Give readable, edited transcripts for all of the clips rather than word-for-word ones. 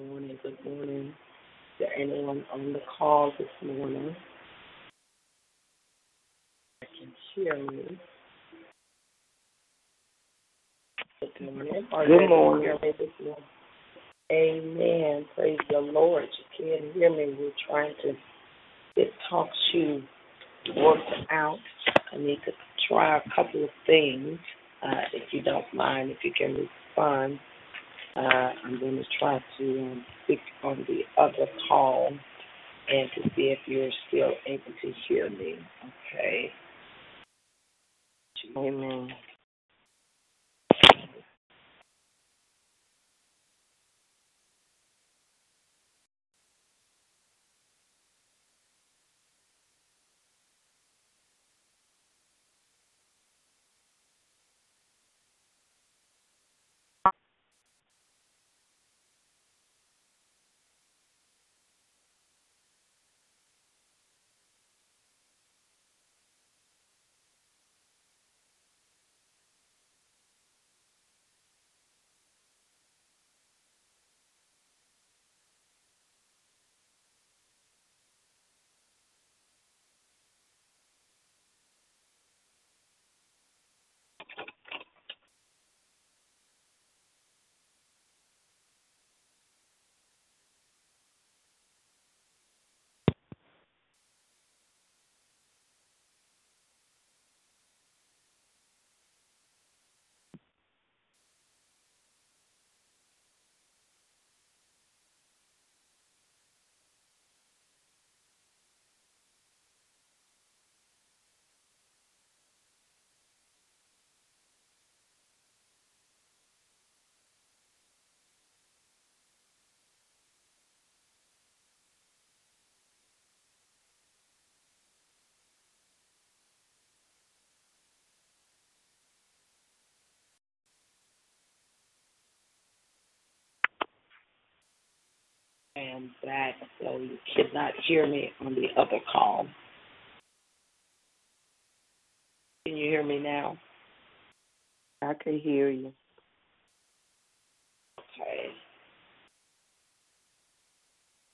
Good morning. Is there anyone on the call this morning? I can hear you. Good morning. Amen. Praise the Lord. You can't hear me. We're trying to get Talk Shoe worked out. I need to try a couple of things, if you don't mind, if you can respond. I'm going to try to speak on the other call and to see if you're still able to hear me. Okay. Amen. And back, so you could not hear me on the other call. Can you hear me now? I can hear you. Okay.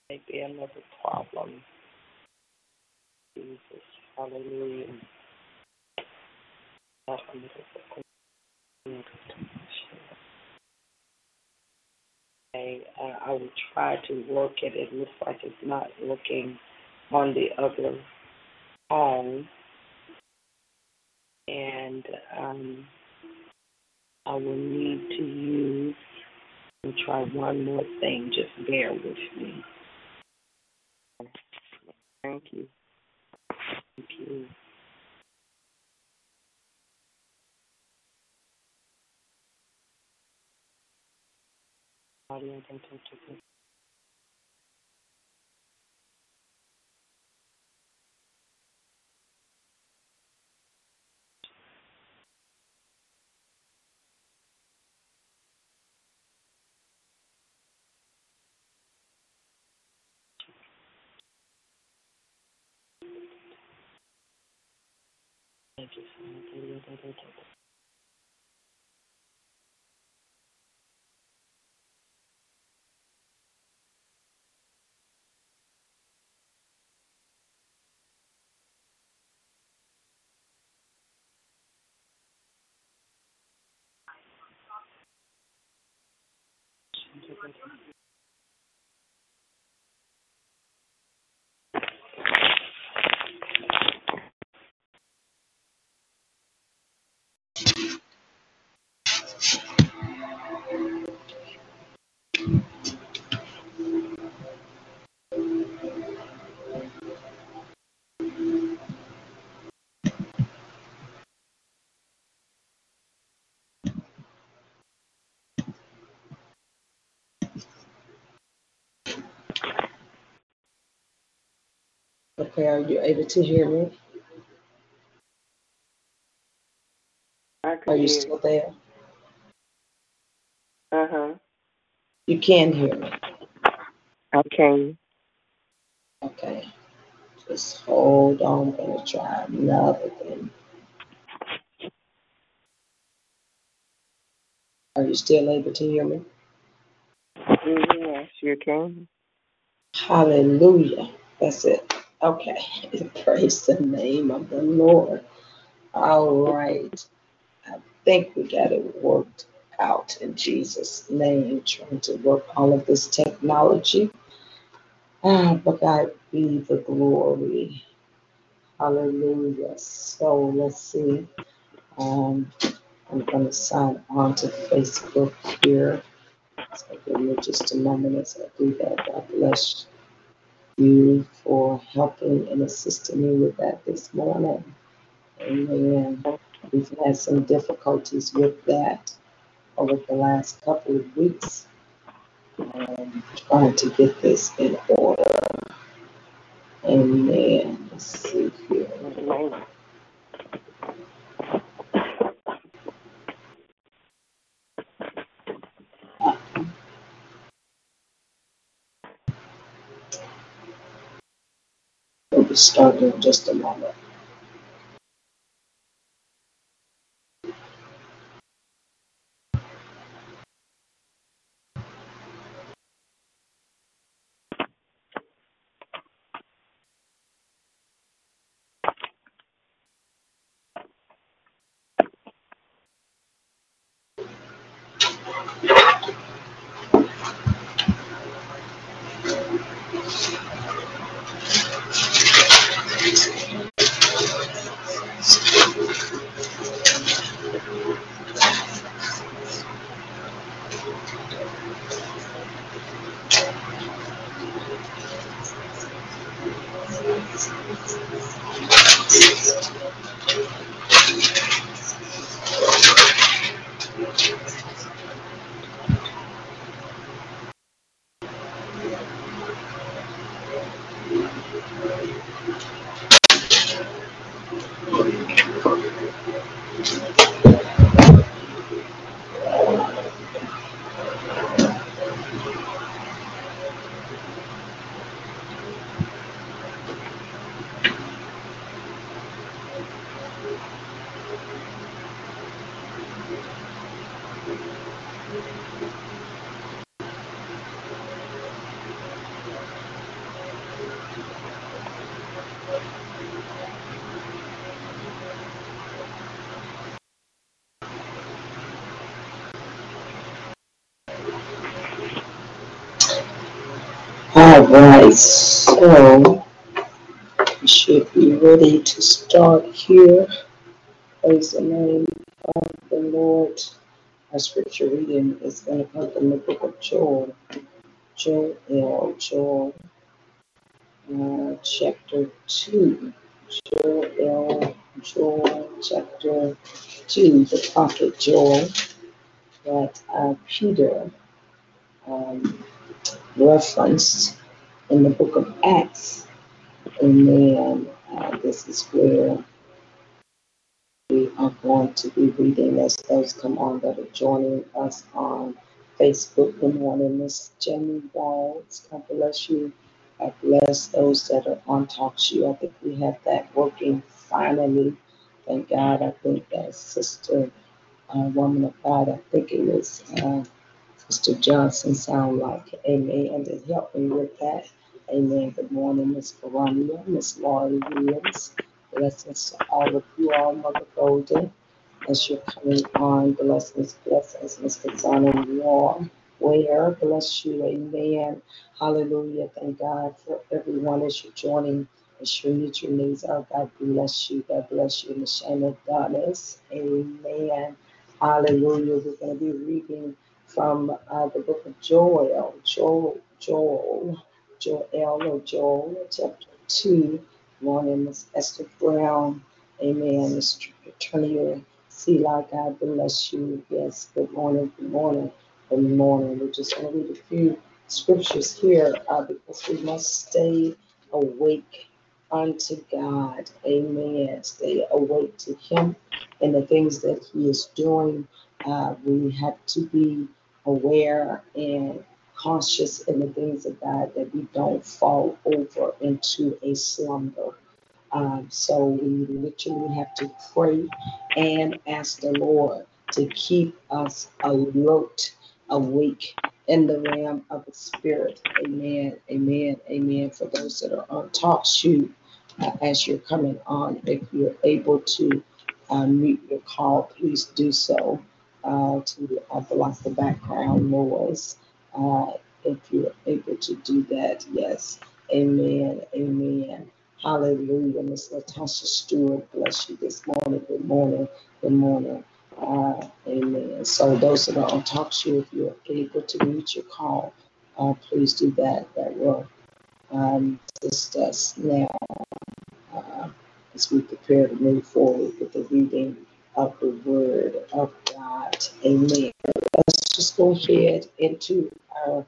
Maybe another problem. Jesus, hallelujah. I will try to work it. It looks like it's not working on the other home. And I will need to use and try one more thing. Just bear with me. Thank you. Thank you. Thank you. Okay, are you able to hear me? Are you still there? Uh-huh. You can hear me. Okay. Okay. Just hold on. I'm going to try another thing. Are you still able to hear me? Yes, you can. Hallelujah. That's it. Okay, praise the name of the Lord. All right, I think we got it worked out in Jesus' name, trying to work all of this technology. But God be the glory. Hallelujah. So let's see. I'm going to sign on to Facebook here. So give me just a moment as I do that. God bless you. You for helping and assisting me with that this morning. Amen. We've had some difficulties with that over the last couple of weeks. Trying to get this in order. Amen. Let's see here. We'll start in just a moment. All right, so We should be ready to start here. Praise the name of the Lord. Our scripture reading is going to come from the book of Joel. Joel chapter 2, the prophet Joel, that Peter referenced in the book of Acts. And then this is where we are going to be reading as those come on that are joining us on Facebook. Good morning, Miss Jenny Walls. God bless you. God bless those that are on Talk Shoe. I think we have that working finally. Thank God. I think that Sister Woman of God, I think it was Sister Johnson, sound like, amen, and then help me with that. Amen. Good morning, Miss Barania, Miss Laurie Williams. Blessings to all of you all, Mother Golden, as you're coming on. Blessings, Miss Kazan and you all. Where? Bless you. Amen. Hallelujah. Thank God for everyone as you're joining. As you meet your needs, oh, God bless you. God bless you, Miss Shanda Dunnish. Amen. Hallelujah. We're going to be reading from the book of Joel, chapter 2. Good morning, Miss Esther Brown. Amen. Miss Fraternia, God bless you. Yes, good morning. We're just going to read a few scriptures here because we must stay awake unto God. Amen. Stay awake to Him and the things that He is doing. We have to be aware and conscious in the things of God that we don't fall over into a slumber. So we literally have to pray and ask the Lord to keep us alert, awake in the realm of the Spirit. Amen. For those that are on Talk Shoe, as you're coming on, if you're able to mute your call, please do so to block the background noise. If you're able to do that, yes. Amen. Hallelujah. Miss Latasha Stewart, bless you this morning. Good morning. Amen. So those that are on Talk Shoe, if you're able to mute your call, please do that. That will assist us now as we prepare to move forward with the reading of the Word of God. Amen. Let's just go ahead into our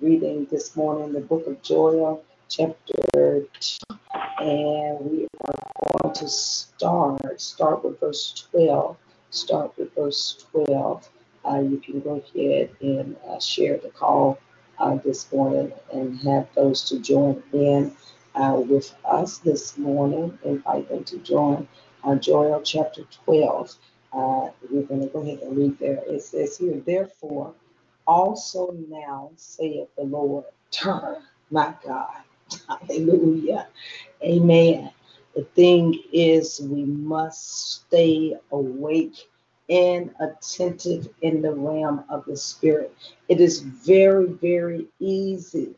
reading this morning, the book of Joel, chapter 2, and we are going to start with verse 12. You can go ahead and share the call this morning and have those to join in with us this morning. Invite them to join. Joel chapter 12. We're going to go ahead and read there. It says here, therefore, also now saith the Lord, turn, my God. Hallelujah. Amen. The thing is, we must stay awake and attentive in the realm of the Spirit. It is very, very easy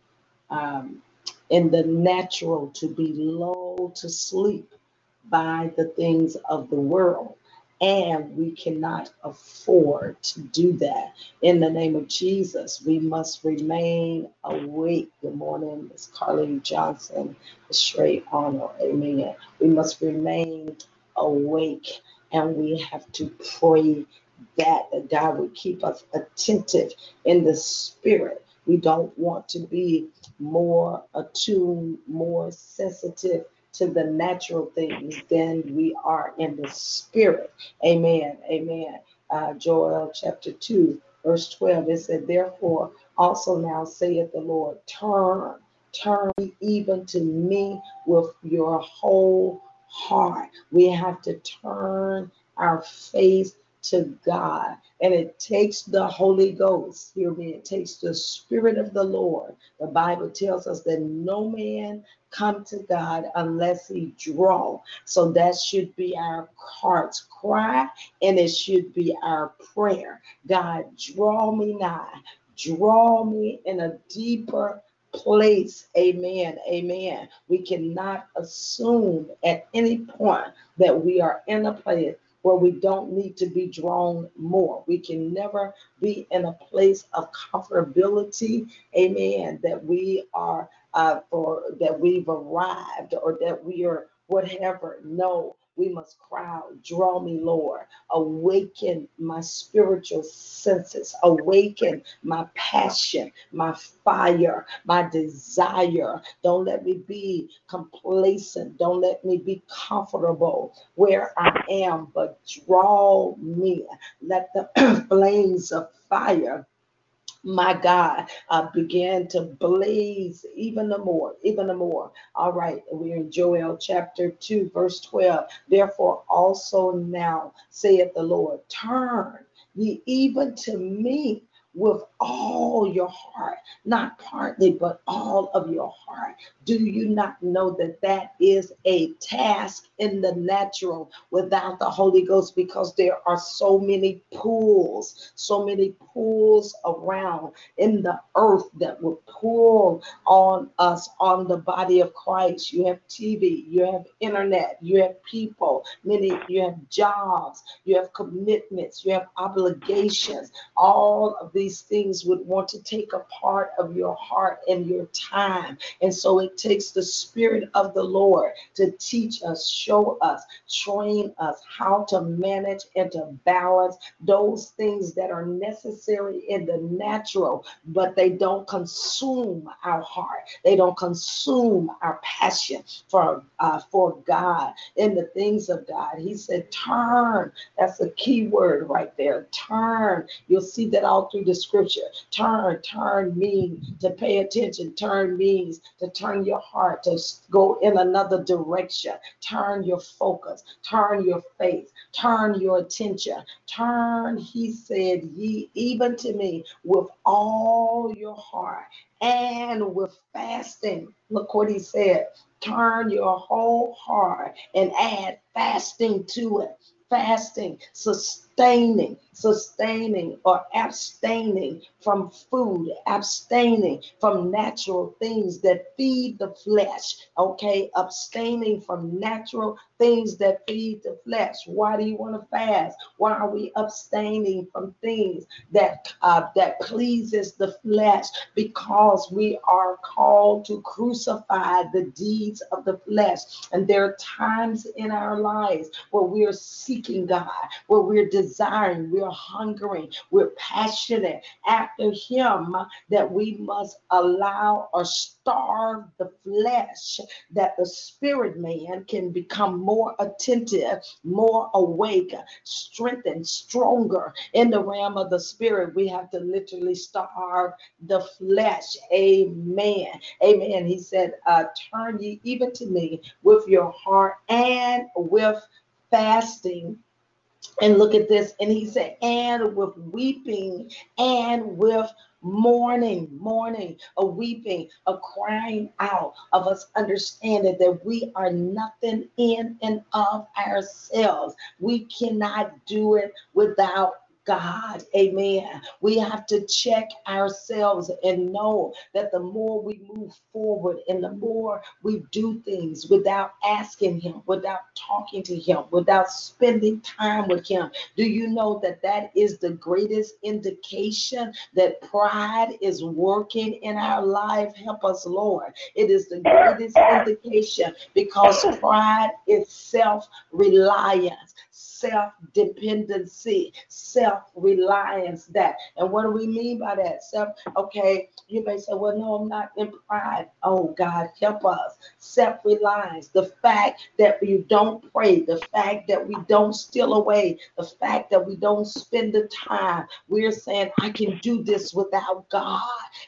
in the natural to be lulled to sleep by the things of the world. And we cannot afford to do that. In the name of Jesus, we must remain awake. Good morning, Ms. Carly Johnson, a straight honor. Amen. We must remain awake, and we have to pray that God would keep us attentive in the Spirit. We don't want to be more attuned, more sensitive to the natural things than we are in the Spirit. Amen. Joel chapter 2, verse 12, it said, therefore, also now saith the Lord, turn even to me with your whole heart. We have to turn our face to God. And it takes the Holy Ghost. Hear me. It takes the Spirit of the Lord. The Bible tells us that no man come to God unless he draw. So that should be our heart's cry, and it should be our prayer. God, draw me nigh. Draw me in a deeper place. Amen. Amen. We cannot assume at any point that we are in a place where we don't need to be drawn more. We can never be in a place of comfortability, amen, that we are, or that we've arrived, or that we are whatever. No, we must cry, draw me, Lord, awaken my spiritual senses, awaken my passion, my fire, my desire. Don't let me be complacent. Don't let me be comfortable where I am, but draw me. Let the flames of fire, my God, began to blaze even the more. All right, we're in Joel chapter 2, verse 12. Therefore also now saith the Lord, turn ye even to me with all your heart, not partly, but all of your heart. Do you not know that that is a task in the natural without the Holy Ghost, because there are so many pools around in the earth that will pull on us, on the body of Christ. You have TV, you have internet, you have people, you have jobs, you have commitments, you have obligations. All of these things would want to take a part of your heart and your time. And so it takes the Spirit of the Lord to teach us, show us, train us how to manage and to balance those things that are necessary in the natural, but they don't consume our heart. They don't consume our passion for God and the things of God. He said, turn. That's the key word right there. Turn. You'll see that all through the scripture. Turn means to pay attention. Turn means to turn your heart, to go in another direction. Turn your focus. Turn your faith. Turn your attention. Turn, he said, ye even to me with all your heart and with fasting. Look what he said. Turn your whole heart and add fasting to it. Fasting, sustaining or abstaining from food, abstaining from natural things that feed the flesh, okay? Abstaining from natural things that feed the flesh. Why do you want to fast? Why are we abstaining from things that pleases the flesh? Because we are called to crucify the deeds of the flesh. And there are times in our lives where we are seeking God, where we're desiring, we're hungering, we're passionate after Him, that we must allow or starve the flesh, that the spirit man can become more attentive, more awake, strengthened, stronger in the realm of the spirit. We have to literally starve the flesh. Amen. Amen. He said, turn ye even to me with your heart and with fasting. And look at this. And he said, and with weeping and with mourning, a weeping, a crying out of us understanding that we are nothing in and of ourselves. We cannot do it without God. Amen. We have to check ourselves and know that the more we move forward and the more we do things without asking Him, without talking to Him, without spending time with Him, do you know that that is the greatest indication that pride is working in our life? Help us, Lord. It is the greatest indication, because pride is self-reliance, self-dependency, self-reliance. That, and what do we mean by that? You may say, well, no, I'm not in pride. Oh, God, help us. Self-reliance, the fact that we don't pray, the fact that we don't steal away, the fact that we don't spend the time. We're saying, I can do this without God,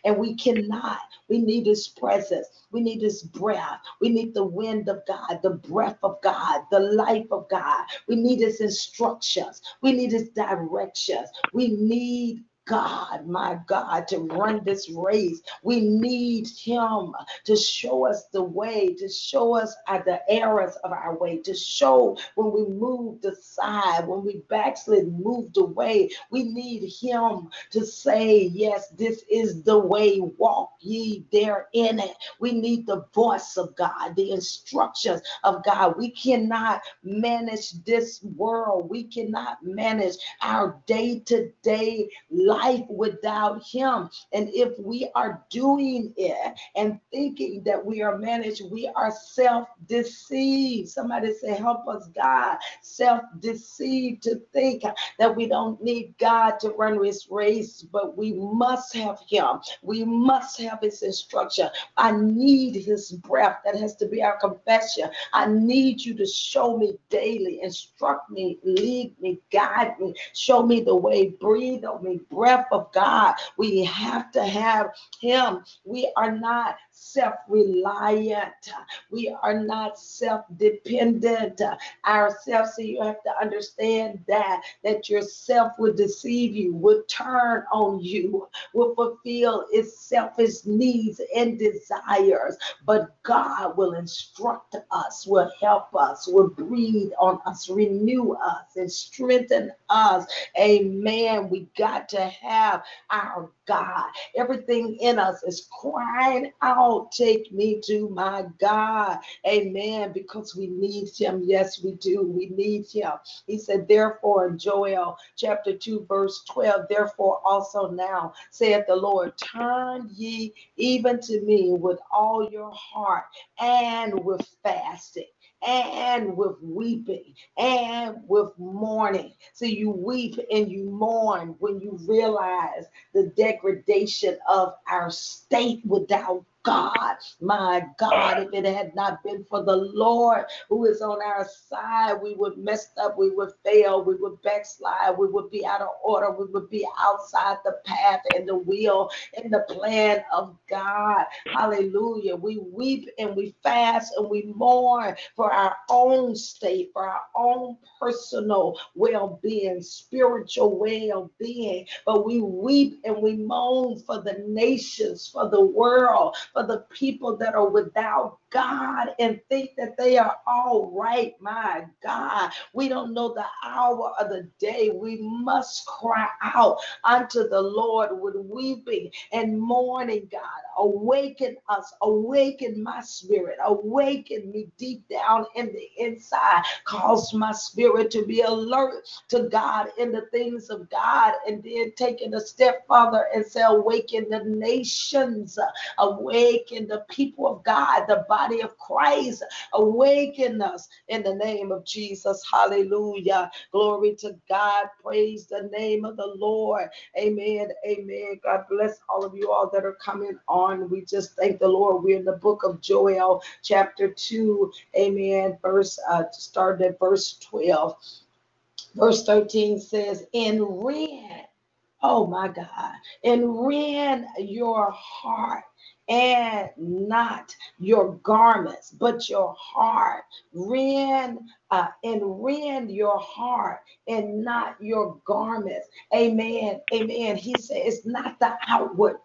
and we cannot. We need His presence. We need His breath. We need the wind of God, the breath of God, the life of God. We need His instructions. We need His directions. We need God, my God, to run this race. We need him to show us the way, to show us the errors of our way, to show when we moved aside, when we backslid, moved away. We need him to say, yes, this is the way, walk ye therein. We need the voice of God, the instructions of God. We cannot manage this world. We cannot manage our day-to-day life without him. And if we are doing it and thinking that we are managed, we are self-deceived. Somebody say, help us, God. Self-deceived to think that we don't need God to run this race, but we must have him. We must have his instruction. I need his breath. That has to be our confession. I need you to show me daily, instruct me, lead me, guide me, show me the way, breathe on me, breath of God. We have to have him. We are not self-reliant. We are not self-dependent ourselves. So you have to understand that yourself will deceive you, will turn on you, will fulfill its selfish needs and desires. But God will instruct us, will help us, will breathe on us, renew us, and strengthen us. Amen. We got to have our God. Everything in us is crying out, take me to my God. Amen. Because we need him. Yes, we do. We need him. He said, therefore, in Joel chapter 2, verse 12, therefore also now saith the Lord, turn ye even to me with all your heart and with fasting, and with weeping, and with mourning. So you weep and you mourn when you realize the degradation of our state without God. My God, if it had not been for the Lord who is on our side, we would mess up, we would fail, we would backslide, we would be out of order, we would be outside the path and the will and the plan of God. Hallelujah. We weep and we fast and we mourn for our own state, for our own personal well-being, spiritual well-being. But we weep and we moan for the nations, for the world, for the people that are without God and think that they are all right. My God, we don't know the hour or the day. We must cry out unto the Lord with weeping and mourning. God, awaken us, awaken my spirit, awaken me deep down in the inside, cause my spirit to be alert to God in the things of God, and then taking a step further and say, awaken the nations, awaken the people of God, the body of Christ, awaken us in the name of Jesus. Hallelujah. Glory to God. Praise the name of the Lord. Amen. Amen. God bless all of you all that are coming on. We just thank the Lord. We're in the book of Joel, chapter 2. Amen. Verse started at verse 12. Verse 13 says, in red, oh my God, in red your heart, and not your garments, but your heart. Rend your heart and not your garments. Amen. Amen. He said, it's not the outward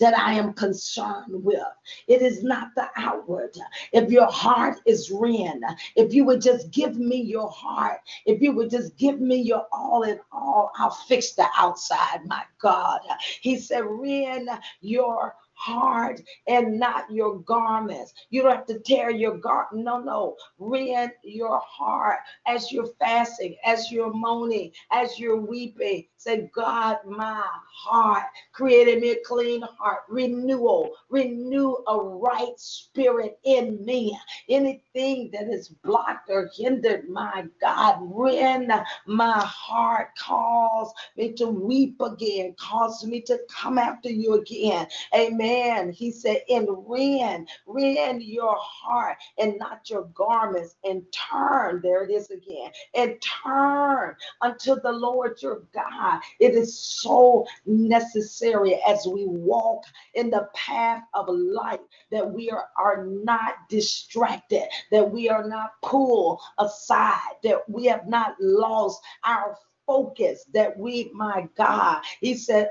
that I am concerned with. It is not the outward. If your heart is rend, if you would just give me your heart, if you would just give me your all in all, I'll fix the outside, my God. He said, rend your heart and not your garments. You don't have to tear your garment. No. Rend your heart as you're fasting, as you're moaning, as you're weeping. Say, God, my heart, created me a clean heart. Renew a right spirit in me. Anything that is blocked or hindered, my God, rend my heart. Cause me to weep again. Cause me to come after you again. Amen. Man, he said, and rend your heart and not your garments, and turn, there it is again, and turn unto the Lord your God. It is so necessary as we walk in the path of life that we are not distracted, that we are not pulled aside, that we have not lost our focus, that we, my God, he said,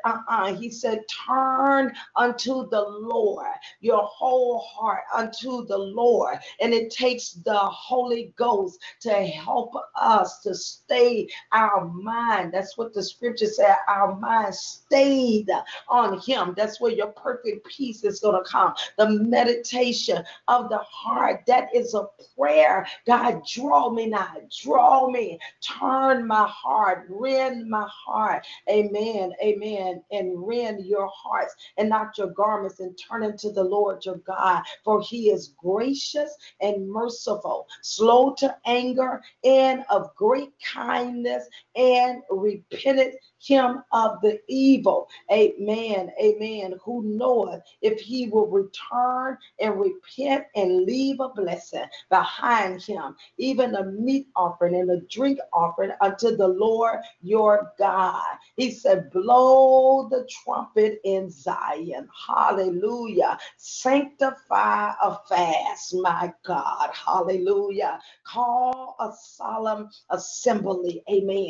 he said, turn unto the Lord, your whole heart unto the Lord. And it takes the Holy Ghost to help us to stay our mind. That's what the scripture said, our mind stayed on him. That's where your perfect peace is going to come. The meditation of the heart, that is a prayer. God, draw me now, draw me, turn my heart, rend my heart. Amen, amen. And rend your hearts and not your garments, and turn into the Lord your God, for he is gracious and merciful, slow to anger, and of great kindness, and repenteth him of the evil. Amen, amen. Who knoweth if he will return and repent and leave a blessing behind him, even a meat offering and a drink offering unto the Lord your God. He said, blow the trumpet in Zion. Hallelujah. Sanctify a fast, my God. Hallelujah. Call a solemn assembly. Amen.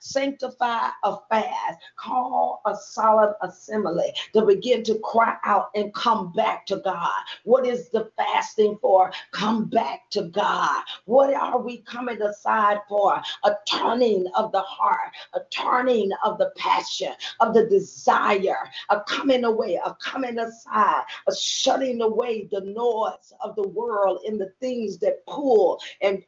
Sanctify a fast, call a solemn assembly to begin to cry out and come back to God. What is the fasting for? Come back to God. What are we coming aside for? A turning of the heart, a turning of the passion, of the desire, a coming away, a coming aside, a shutting away the noise of the world and the things that pull and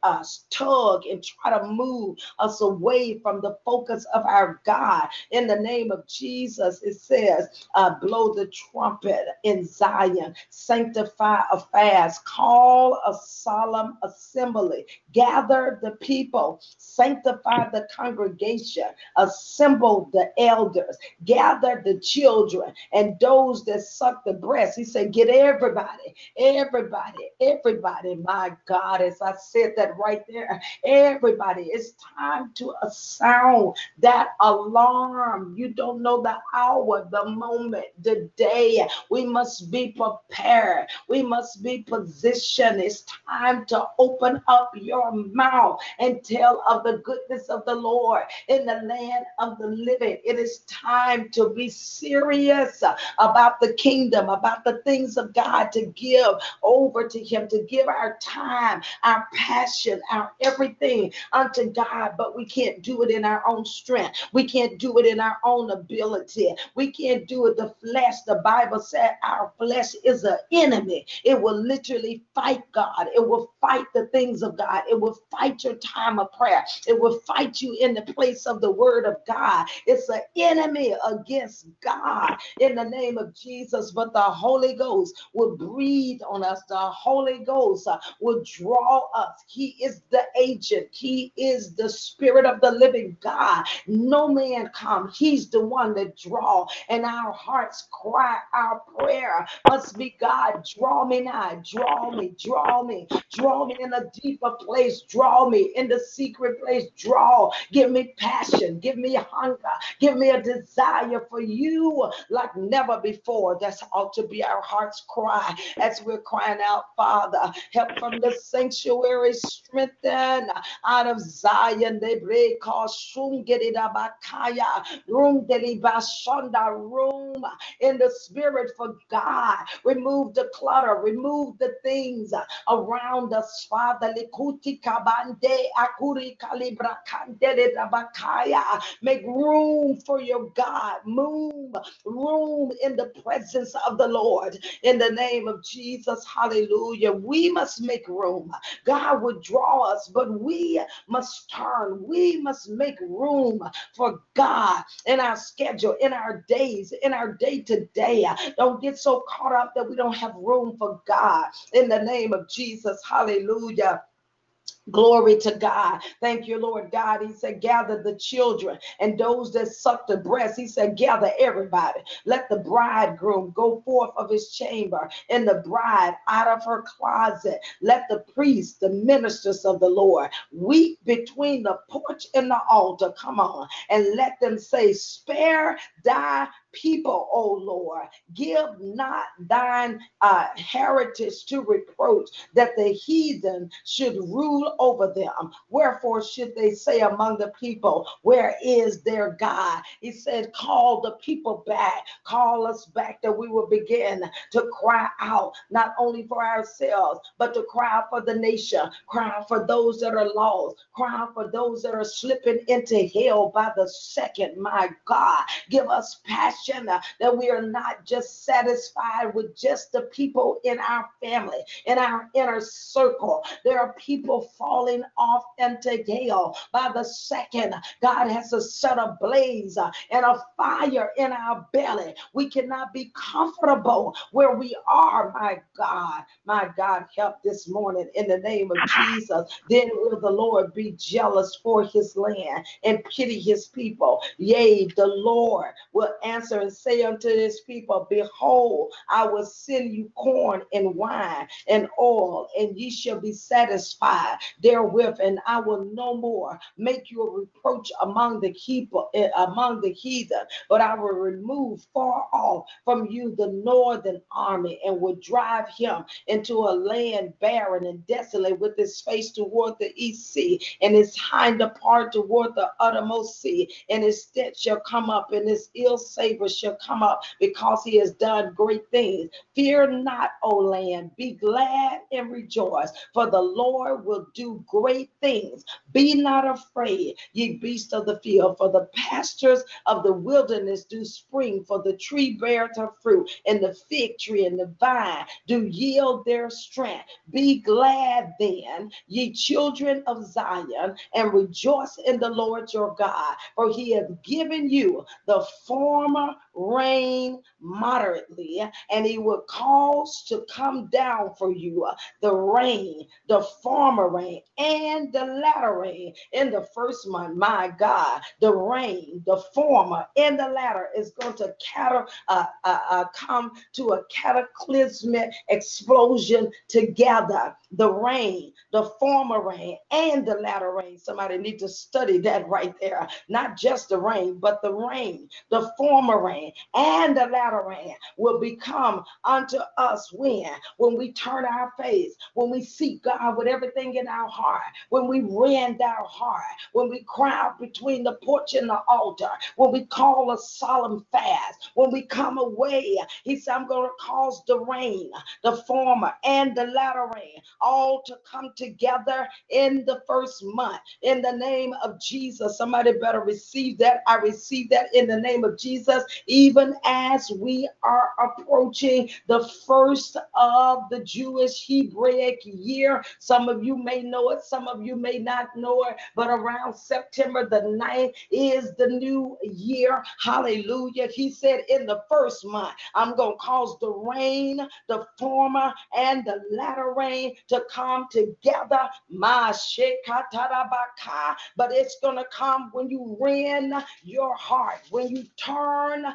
tug and try to move us away from the focus of our God. In the name of Jesus, it says, blow the trumpet in Zion, sanctify a fast, call a solemn assembly, gather the people, sanctify the congregation, assemble the elders, gather the children and those that suck the breast. He said, get everybody, everybody, everybody. My God, as I said that right there, everybody, it's time to sound that alarm. You don't know the hour, the moment, the day. We must be prepared. We must be positioned. It's time to open up your mouth and tell of the goodness of the Lord in the land of the living. It is time to be serious about the kingdom, about the things of God, to give over to him, to give our time, our passion, our everything unto God. But we can't do it in our own strength. We can't do it in our own ability. We can't do it. The flesh, the Bible said, our flesh is an enemy. It will literally fight God. It will fight the things of God. It will fight your time of prayer. It will fight you in the place of the word of God. It's an enemy against God. In the name of Jesus, but the Holy Ghost will breathe on us. The Holy Ghost will draw us. He is the agent. He is the Spirit of the living God. No man come. He's the one that draw, and our hearts cry. Our prayer must be, God, draw me now. Draw me, draw me, draw me in a deeper place. Draw me in the secret place. Draw. Give me passion. Give me hunger. Give me a desire for you like never before. That's ought to be our heart's cry as we're crying out, Father, help from the sanctuary, strengthen out of Zion. They break us. Room in the spirit for God. Remove the clutter. Remove the things around us, Father. Make room for your God. Move room in the presence of the Lord. In the name of Jesus, hallelujah. We must make room. God would draw us, but we must turn. We must make room for God in our schedule, in our days, in our day-to-day. Don't get so caught up that we don't have room for God. In the name of Jesus, hallelujah. Glory to God. Thank you, Lord God. He said, gather the children and those that suck the breast. He said, gather everybody. Let the bridegroom go forth of his chamber and the bride out of her closet. Let the priests, the ministers of the Lord, weep between the porch and the altar. Come on. And let them say, spare thy people, O Lord. Give not thine heritage to reproach, that the heathen should rule over them. Wherefore should they say among the people, where is their God? He said, call the people back. Call us back, that we will begin to cry out, not only for ourselves, but to cry out for the nation, cry out for those that are lost, cry out for those that are slipping into hell by the second. My God, give us passion, that we are not just satisfied with just the people in our family, in our inner circle. There are people falling off into hell by the second. God has to set a blaze and a fire in our belly. We cannot be comfortable where we are. My God, help this morning in the name of Jesus. Then will the Lord be jealous for his land and pity his people. Yea, the Lord will answer and say unto his people, behold, I will send you corn and wine and oil, and ye shall be satisfied therewith, and I will no more make you a reproach among the people, among the heathen, but I will remove far off from you the northern army, and will drive him into a land barren and desolate, with his face toward the east sea, and his hinder part toward the uttermost sea, and his stench shall come up, and his ill savor shall come up, because he has done great things. Fear not, O land, be glad and rejoice, for the Lord will do great things. Be not afraid, ye beasts of the field, for the pastures of the wilderness do spring, for the tree beareth her fruit, and the fig tree and the vine do yield their strength. Be glad then, ye children of Zion, and rejoice in the Lord your God, for he hath given you the former rain moderately, and he will cause to come down for you the rain, the former rain, and the latter rain in the first month. My God, the rain, the former and the latter, is going to come to a cataclysmic explosion together. The rain, the former rain, and the latter rain. Somebody need to study that right there. Not just the rain, but the rain, the former rain, and the latter rain will become unto us when we turn our face, when we seek God with everything in our heart, when we rend our heart, when we cry out between the porch and the altar, when we call a solemn fast, when we come away. He said, I'm going to cause the rain, the former and the latter rain, all to come together in the first month, in the name of Jesus. Somebody better receive that. I receive that in the name of Jesus, even as we are approaching the first of the Jewish Hebraic year. Some of you may know it, some of you may not know it, but around September the 9th is the new year. Hallelujah. He said, in the first month, I'm going to cause the rain, the former and the latter rain, to come together. But it's going to come when you rend your heart, when you turn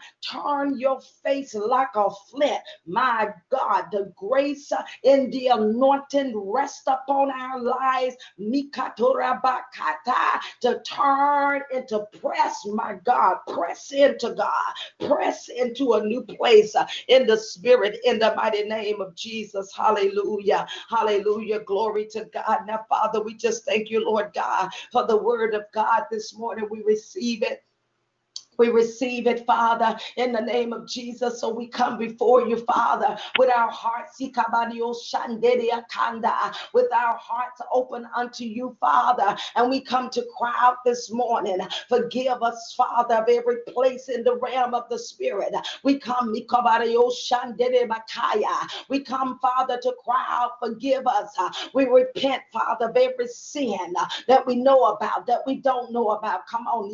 your face like a flint. My God, the grace in the anointing rest upon our lives, to turn and to press, my God, press into God, press into a new place in the spirit, in the mighty name of Jesus. Hallelujah. Hallelujah. Glory to God. Now, Father, we just thank you, Lord God, for the word of God this morning. We receive it. We receive it, Father, in the name of Jesus. So we come before you, Father, with our hearts, with our hearts open unto you, Father. And we come to cry out this morning. Forgive us, Father, of every place in the realm of the Spirit. We come, Father, to cry out, forgive us. We repent, Father, of every sin that we know about, that we don't know about. Come on,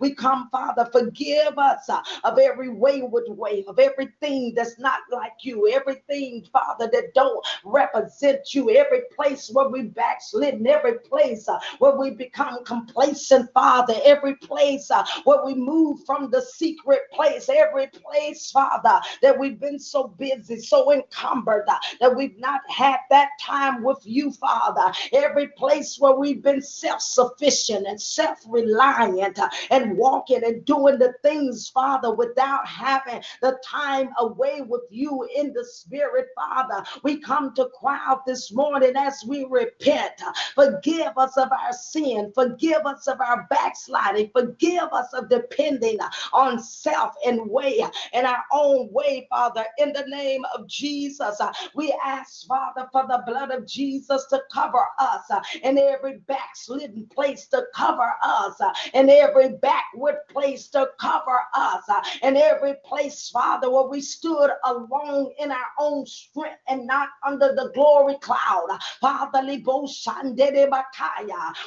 we come, Father, forgive us of every wayward way, of everything that's not like you, everything, Father, that don't represent you, every place where we backslidden, every place where we become complacent, Father, every place where we move from the secret place, every place, Father, that we've been so busy, so encumbered, that we've not had that time with you, Father, every place where we've been self-sufficient and self-reliant, giant and walking and doing the things, Father, without having the time away with you in the spirit, Father. We come to cry out this morning as we repent. Forgive us of our sin. Forgive us of our backsliding. Forgive us of depending on self and way and our own way, Father. In the name of Jesus, we ask, Father, for the blood of Jesus to cover us and every backslidden place to cover us and every backward place to cover us and every place, Father, where we stood alone in our own strength and not under the glory cloud. Father,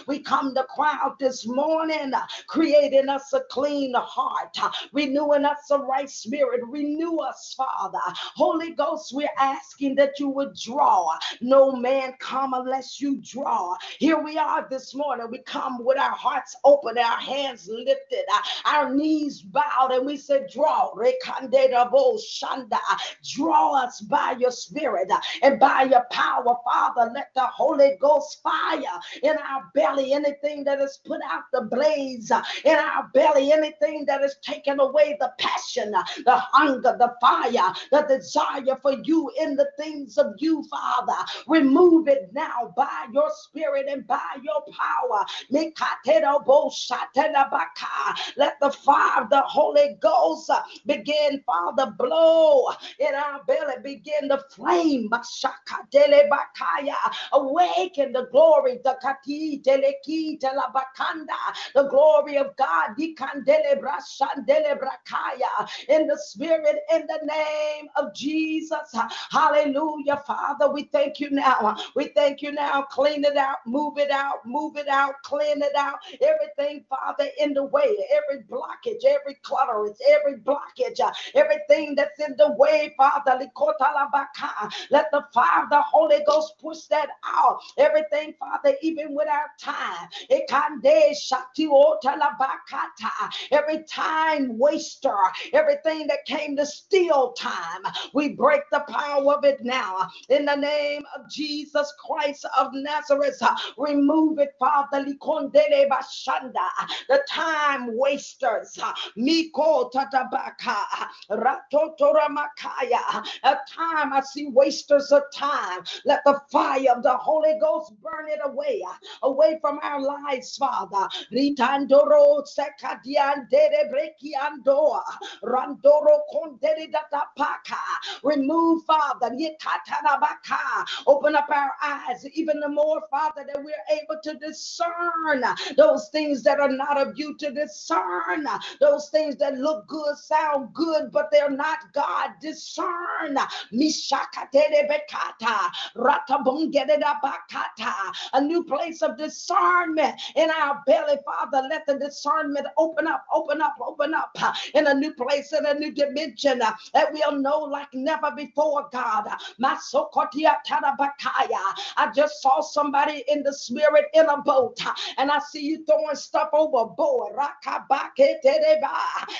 we come to cry out this morning, creating us a clean heart, renewing us a right spirit, renew us, Father. Holy Ghost, we're asking that you would draw. No man come unless you draw. Here we are this morning. We come with our hearts open, our hands lifted, our knees bowed, and we said, draw. Draw us by your spirit and by your power, Father. Let the Holy Ghost fire in our belly. Anything that has put out the blaze in our belly, anything that has taken away the passion, the hunger, the fire, the desire for you in the things of you, Father. Remove it now by your spirit and by your power. Let the fire of the Holy Ghost begin, Father, blow in our belly, begin the flame. Awaken the glory, the glory of God in the spirit, in the name of Jesus. Hallelujah, Father. We thank you now. We thank you now. Clean it out, move it out, clean it out. Everything, Father, in the way, every blockage, every clutterance, every blockage, everything that's in the way, Father. Let the fire of the Holy Ghost push that out. Everything, Father, even with our time. Every time waster, everything that came to steal time, we break the power of it now. In the name of Jesus Christ of Nazareth, remove it, Father. The time wasters, a time, I see wasters of time. Let the fire of the Holy Ghost burn it away, away from our lives, Father. Ritandoro sekadiandere brekiando randoro kondere datapaka. Remove, Father. Yekatanabaka. Open up our eyes, even the more, Father, that we're able to discern those things that are not of you, to discern those things that look good, sound good, but they're not God. Discern. Mishakatere bekata ratabongere dabakata. A new place of discernment in our belly, Father. Let the discernment open up, open up, open up in a new place, in a new dimension that we'll know like never before, God. I just saw somebody in the spirit in a boat, and I see you throwing stuff overboard.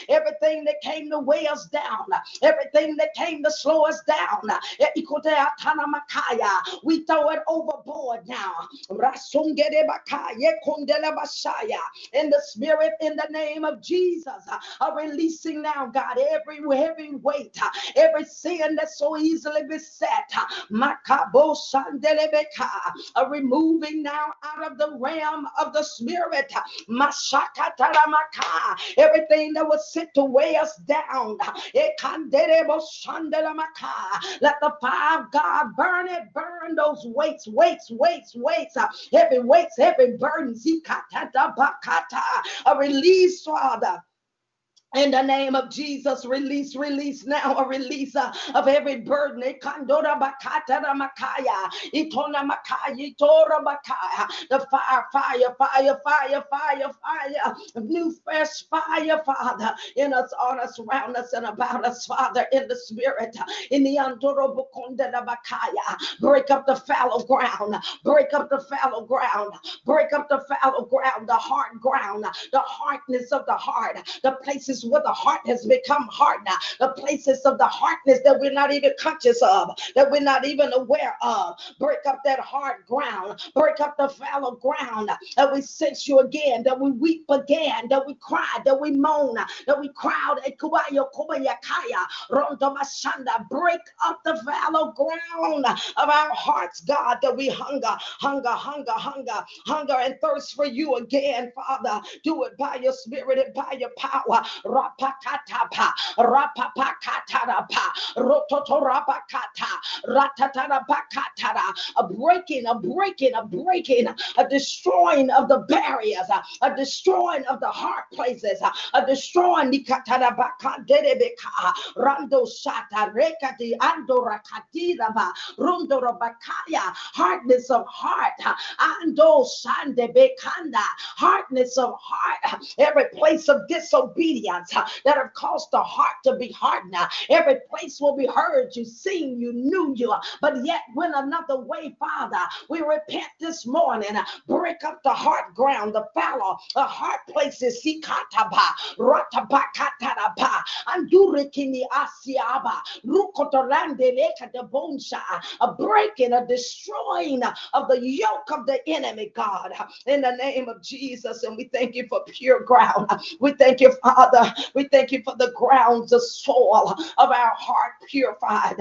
Everything that came to weigh us down, everything that came to slow us down, we throw it overboard now. In the spirit, in the name of Jesus, are releasing now, God, every heavy weight, every sin that so easily beset, are removing now out of the realm of the spirit, everything that was sent to weigh us down. Let the fire of God burn it, burn those weights, weights, heavy weights, heavy burdens. A release, Father. In the name of Jesus, release, release now, a release of every burden. The fire, fire, fire, fire, fire, fire, new fresh fire, Father, in us, on us, around us, and about us, Father, in the spirit. In the break up the fallow ground, break up the fallow ground, break up the fallow ground, the hard ground, the hardness of the heart, the places places where the heart has become hard now, the places of the hardness that we're not even conscious of, that we're not even aware of. Break up that hard ground, break up the fallow ground that we sense you again, that we weep again, that we cry, that we moan, that we crowd. Break up the fallow ground of our hearts, God, that we hunger and thirst for you again, Father. Do it by your spirit and by your power. Rapakatapa, rapapakatarapa, rototorapakata, ratatarapakatara. A breaking, a destroying of the barriers, a destroying of the hard places, a destroying nikatarabakaderebeka, rando shata rekati andorakatidaba, rondorabakaya, hardness of heart, ando shandebekanda, hardness of heart, every place of disobedience that have caused the heart to be hardened. Every place will be heard, you seen, you knew you, but yet went another way, Father. We repent this morning. Break up the hard ground, the fallow, the hard places. Sikataba, ratabakataraba, andurikini asiaba, rukotorandeleka debonsha. A breaking, a destroying of the yoke of the enemy, God, in the name of Jesus. And we thank you for pure ground. We thank you, Father. We thank you for the grounds, the soil of our heart purified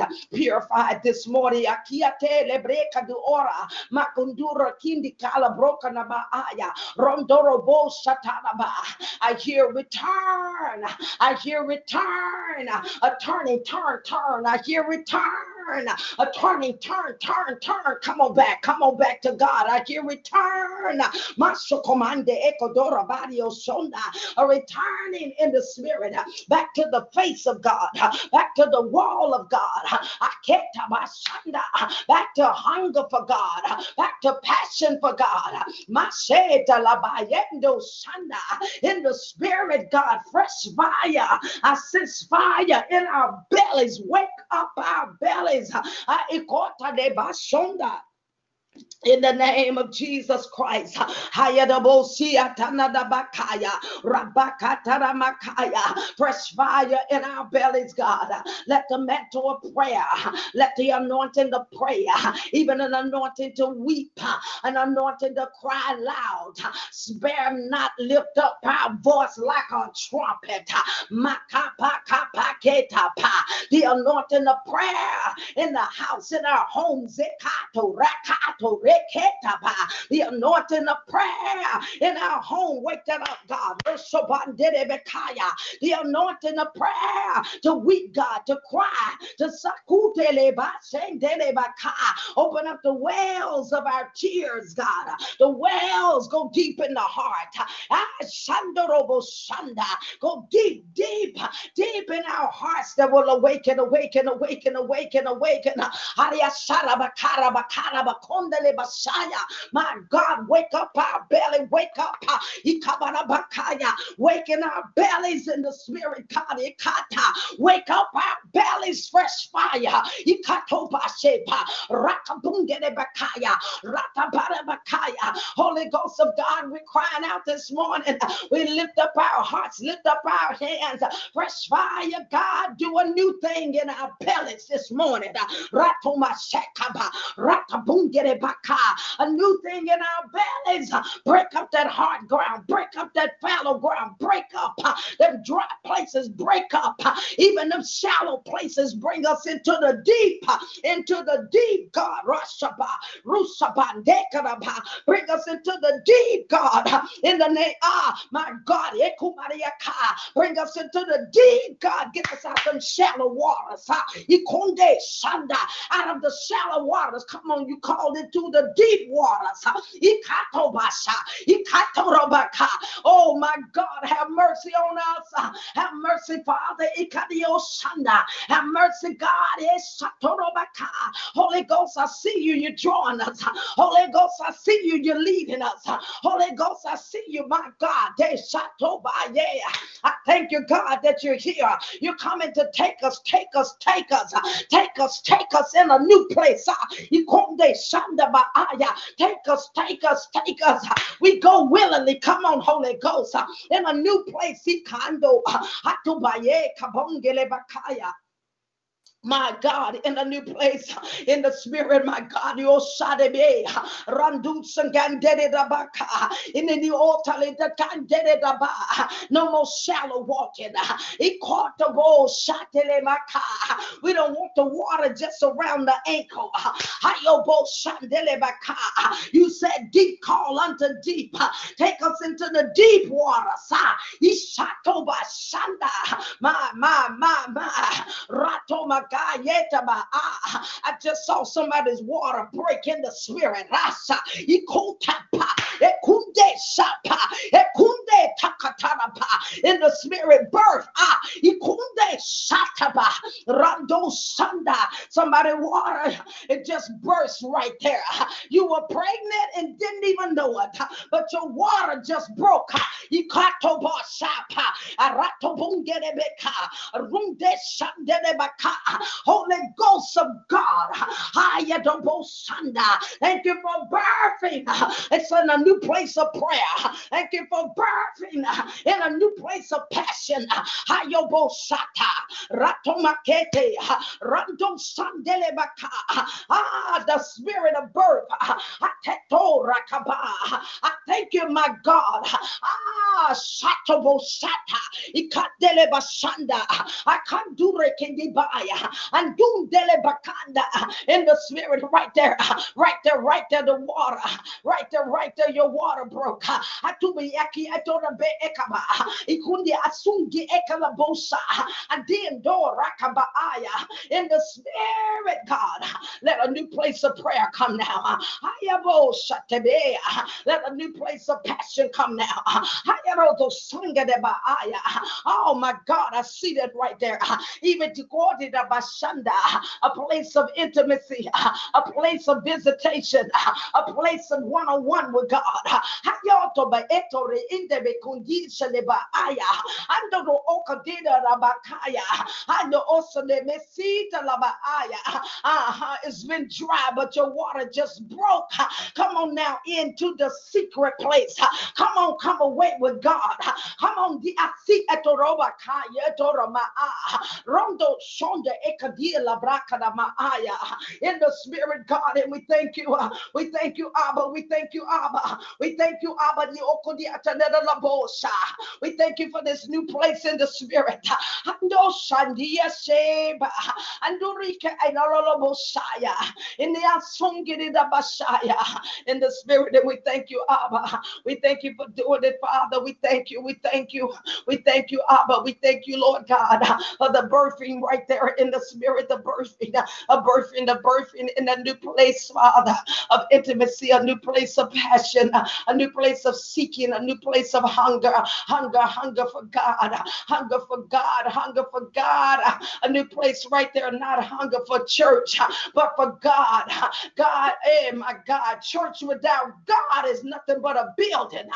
this morning. Akiate lebreka du ora makundura kindi kala broka na baaya rondoro bo satana ba. I hear return. I hear return. A turning, turn. I hear return. A turning, turn. Come on back to God. I hear return. Maso commande ecodora barrio sonda. A returning in the spirit back to the face of God, back to the wall of God. Aketa basanda, back to hunger for God, back to passion for God. Maseta la bayendo sanda in the spirit, God, fresh fire. I sense fire in our bellies. Wake up our bellies. In the name of Jesus Christ, fresh fire in our bellies, God. Let the mantle of prayer, let the anointing of prayer, even an anointing to weep, an anointing to cry loud, spare not, lift up our voice like a trumpet. The anointing of prayer in the house, in our homes, the anointing of prayer in our home. Wake that up, God. The anointing of prayer to weep, God, to cry, to open up the wells of our tears, God. The wells go deep in the heart. Go deep, deep, deep in our hearts that will awaken. My God, wake up our belly, wake up, waken our bellies in the spirit, God. Wake up our bellies, fresh fire. Holy Ghost of God, we're crying out this morning. We lift up our hearts, lift up our hands. Fresh fire, God, do a new thing in our bellies this morning. A new thing in our bellies. Break up that hard ground, break up that fallow ground, break up them dry places, break up even them shallow places. Bring us into the deep, God. Rashaba, Rusaba, Dekaraba. Bring us into the deep, God. In the name, my God, Ekumariaka. Bring us into the deep, God. Get us out of them shallow waters. Ikunde Shanda, out of the shallow waters. Come on, you called it to the deep waters. Oh my God, have mercy on us. Have mercy, Father. Have mercy, God. Holy Ghost, I see you. You're drawing us. Holy Ghost, I see you. You're leading us. Holy Ghost, I see you, my God. I thank you, God, that you're here. You're coming to take us in a new place. You come, Take us. We go willingly. Come on, Holy Ghost. In a new place. My God, in a new place, in the spirit, my God, your Sadebe, Randus and Gandede Rabaka, in the new altar, the Gandede Rabba, no more shallow walking. It caught the wall, Shatele Maka. We don't want the water just around the ankle. Hayobo Shandele Baka. You said deep, call unto deep. Take us into the deep water. Ishatoba Shanda. My. Ratoma. I just saw somebody's water break in the spirit. In the spirit birth. Somebody water, it just burst right there. You were pregnant and didn't even know it, but your water just broke. Holy Ghost of God, thank you for birthing. It's in a new place of prayer. Thank you for birthing in a new place of passion. Ah, the spirit of birth. I thank you, my God. Ah, I can't do and do delebakanda in the spirit right there the water right there your water broke. And then door in the spirit, God, let a new place of prayer come now. Let a new place of passion come now. Oh my God, I see that right there. Even a place of intimacy, a place of visitation, a place of one-on-one with God. It's been dry, but your water just broke. Come on now into the secret place. Come on, come away with God. Come on, Rondo Shonda Ekadia Labraka Maaya in the spirit, God, and we thank you. We thank you, Abba. We thank you, Abba. We thank you, Abba. We thank you for this new place in the spirit. Ando Shandia Sheba Andorika and Bosaya in the Asungida Basaya in the spirit, and we thank you, Abba. We thank you for doing it, Father. We thank you. We thank you. We thank you, Abba. We thank you, Lord God, for the birthing right there in the spirit, the birthing in a new place, Father, of intimacy, a new place of passion, a new place of seeking, a new place of hunger for God, a new place right there, not hunger for church, but for God. God, hey, my God, church without God is nothing but a building.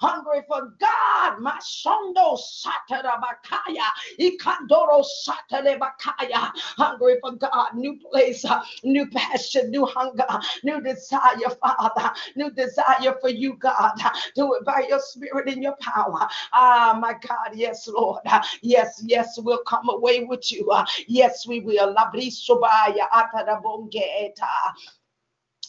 Hungry for God, my Shondo Satarabakaya, Ikandoro Satarabakaya, hungry for God, new place, new passion, new hunger, new desire, Father, new desire for you, God. Do it by your spirit and your power. Ah, my God, yes, Lord. Yes, we'll come away with you. Yes, we will. Labrisubaya Atarabongeta.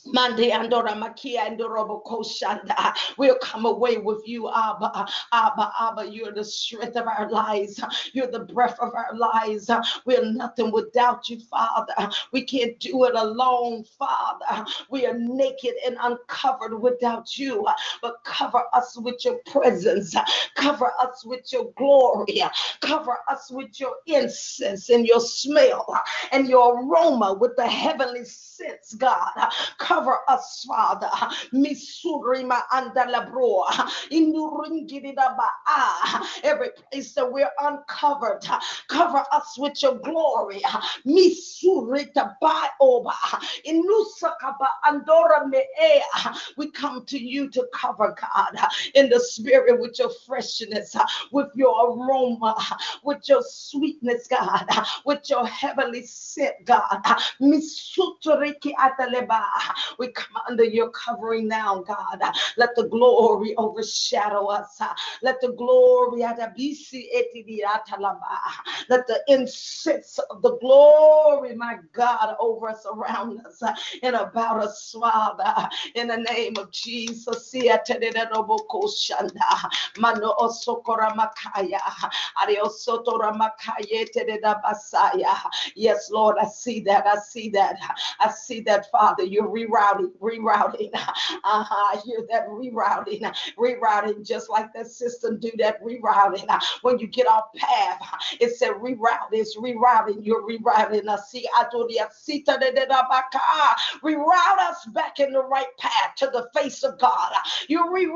Monday andora makia andorobo koshanda. We'll come away with you, Abba. Abba, you're the strength of our lives. You're the breath of our lives. We're nothing without you, Father. We can't do it alone, Father. We are naked and uncovered without you. But cover us with your presence. Cover us with your glory. Cover us with your incense and your smell and your aroma with the heavenly sense, God. Cover Cover us, Father. Misurima andalabro. Every place that we're uncovered, cover us with your glory. Misurita by over. Inusakaba andora mea. We come to you to cover, God, in the spirit with your freshness, with your aroma, with your sweetness, God, with your heavenly scent, God. We come under your covering now, God. Let the glory overshadow us. Let the glory, let the incense of the glory, my God, over us, around us, and about us, Father. In the name of Jesus, Mano Osokora Makaya, Ariosotora Makaya Tededa Basaya. Yes, Lord, I see that. I see that. I see that, Father. You're rerouting. I hear that rerouting, just like that system do that rerouting. When you get off path, it said reroute. It's rerouting. You're rerouting. I see. Reroute us back in the right path to the face of God. You're rerouting.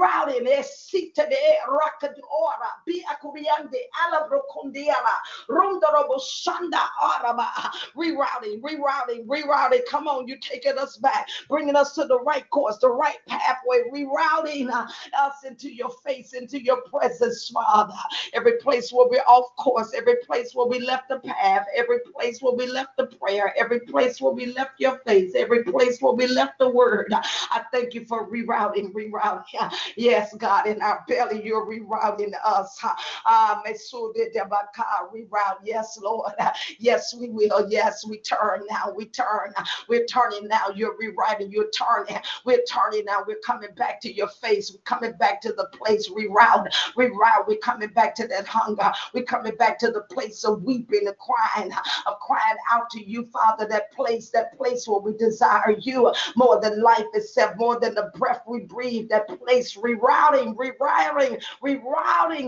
Rerouting. Come on, you're taking us back, bringing us to the right course, the right pathway, rerouting us into your face, into your presence, Father. Every place where we're off course, every place where we left the path, every place where we left the prayer, every place where we left your face, every place where we left the word. I thank you for rerouting. Yes, God, in our belly, you're rerouting us. Reroute. Yes, Lord. Yes, we will. Yes, we turn now. We turn. We're turning now. You're rewriting. You're turning. We're turning now. We're coming back to your face. We're coming back to the place. Reroute. We're coming back to that hunger. We're coming back to the place of weeping and crying, of crying out to you, Father, that place where we desire you more than life itself, more than the breath we breathe, that place, rerouting,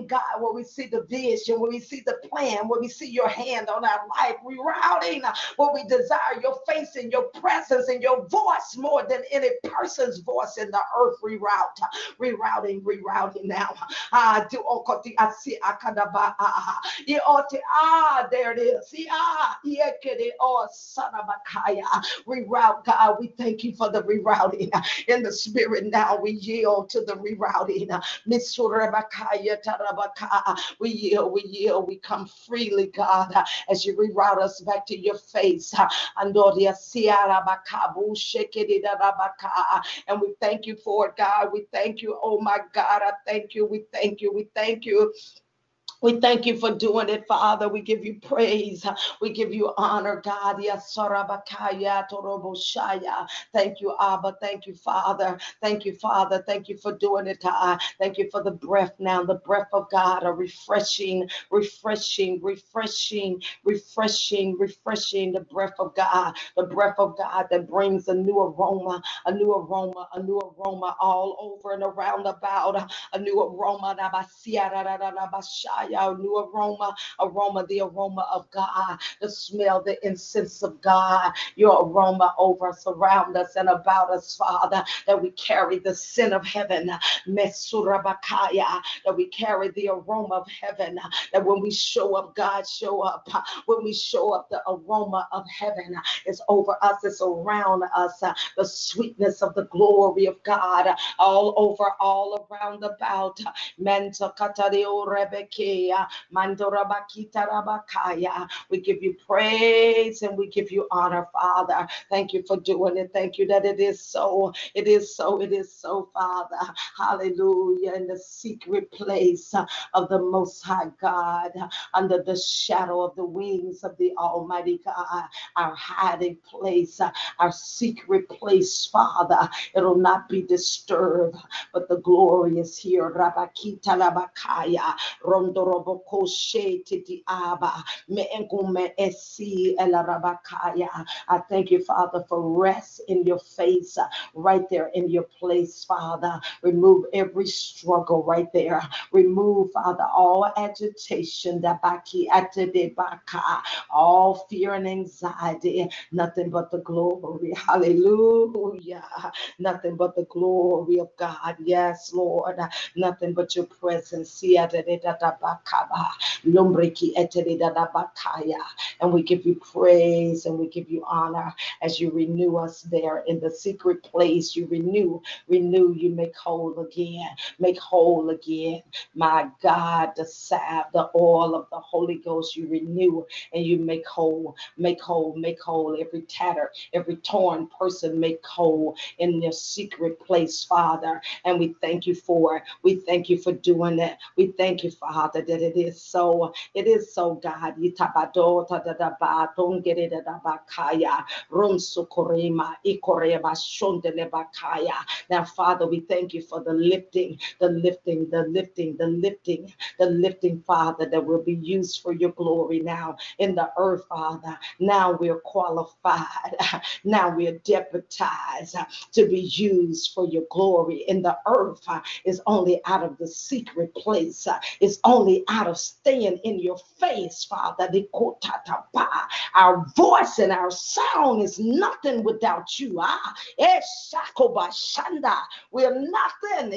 God, where we see the vision, where we see the plan, where we see your hand on our life, rerouting, where we desire your face and your presence and your voice more than any person's voice in the earth, rerouting now. There it is. Reroute, God, we thank you for the rerouting. In the spirit now, we yield to the rerouting. We yield. We come freely, God, as you reroute us back to your face. And we thank you for it, God. We thank you. Oh, my God, I thank you. We thank you. We thank you. We thank you for doing it, Father. We give you praise. We give you honor, God. Thank you, Abba. Thank you, Father. Thank you, Father. Thank you for doing it, God. Thank you for the breath now, the breath of God, a refreshing, the breath of God, that brings a new aroma all over and around about, a new aroma. Our new aroma, the aroma of God, the smell, the incense of God, your aroma over us, around us, and about us, Father, that we carry the scent of heaven, that we carry the aroma of heaven, that when we show up, God, show up. When we show up, the aroma of heaven is over us, it's around us, the sweetness of the glory of God, all over, all around about. We give you praise and we give you honor, Father. Thank you for doing it. Thank you that it is so. It is so. It is so, Father. Hallelujah. In the secret place of the Most High God, under the shadow of the wings of the Almighty God, our hiding place, our secret place, Father. It will not be disturbed, but the glory is here. Rabakita Rabakaya. Rondo Roboko Sheti Diaba, Meengume Esi Elarabakaya. I thank you, Father, for rest in your face, right there in your place, Father. Remove every struggle right there. Remove, Father, all agitation, all fear and anxiety. Nothing but the glory. Hallelujah. Nothing but the glory of God. Yes, Lord. Nothing but your presence. And we give you praise and we give you honor as you renew us there in the secret place. You renew, you make whole again. My God, the salve, the oil of the Holy Ghost, you renew and you make whole. Every tattered, every torn person, make whole in their secret place, Father. And we thank you for it. We thank you for doing that. We thank you, Father, that it is so. It is so, God. Now, Father, we thank you for the lifting, Father, that will be used for your glory now in the earth, Father. Now we are qualified. Now we are deputized to be used for your glory in the earth. It's only out of the secret place. It's only out of staying in your face, Father. Our voice and our sound is nothing without you. We are nothing.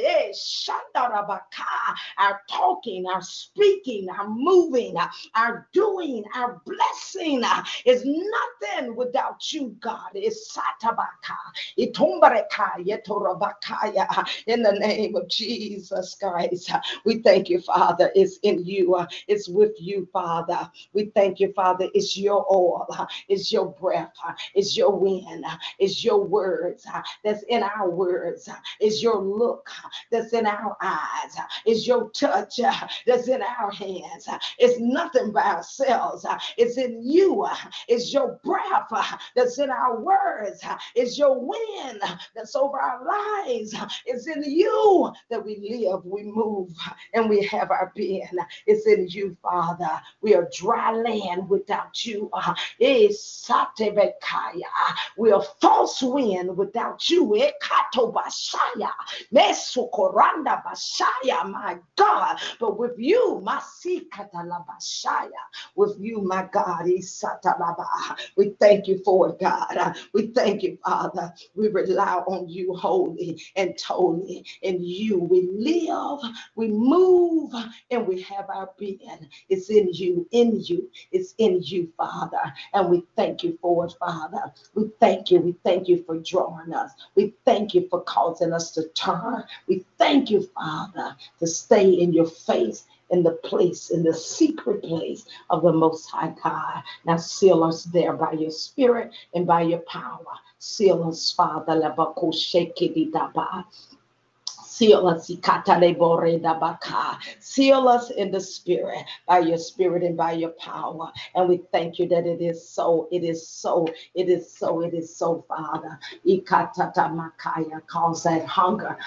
Our talking, our speaking, our moving, our doing, our blessing is nothing without you, God. In the name of Jesus Christ, we thank you, Father. It's in you. It's with you, Father. We thank you, Father. It's your oil. It's your breath. It's your wind. It's your words that's in our words. It's your look that's in our eyes. It's your touch that's in our hands. It's nothing by ourselves. It's in you. It's your breath that's in our words. It's your wind that's over our lives. It's in you that we live, we move, and we have our being. It's in you, Father. We are dry land without you. We are false wind without you. My God, but with you, my God, we thank you for it, God. We thank you, Father. We rely on you wholly and totally. In you we live, we move, and we have our being. It's in you, Father. And we thank you for it, Father. We thank you. We thank you for drawing us. We thank you for causing us to turn. We thank you, Father, to stay in your face, in the place, in the secret place of the Most High God. Now seal us there by your Spirit and by your power. Seal us, Father. Seal us in the Spirit, by your Spirit and by your power. And we thank you that it is so, Father. Cause that hunger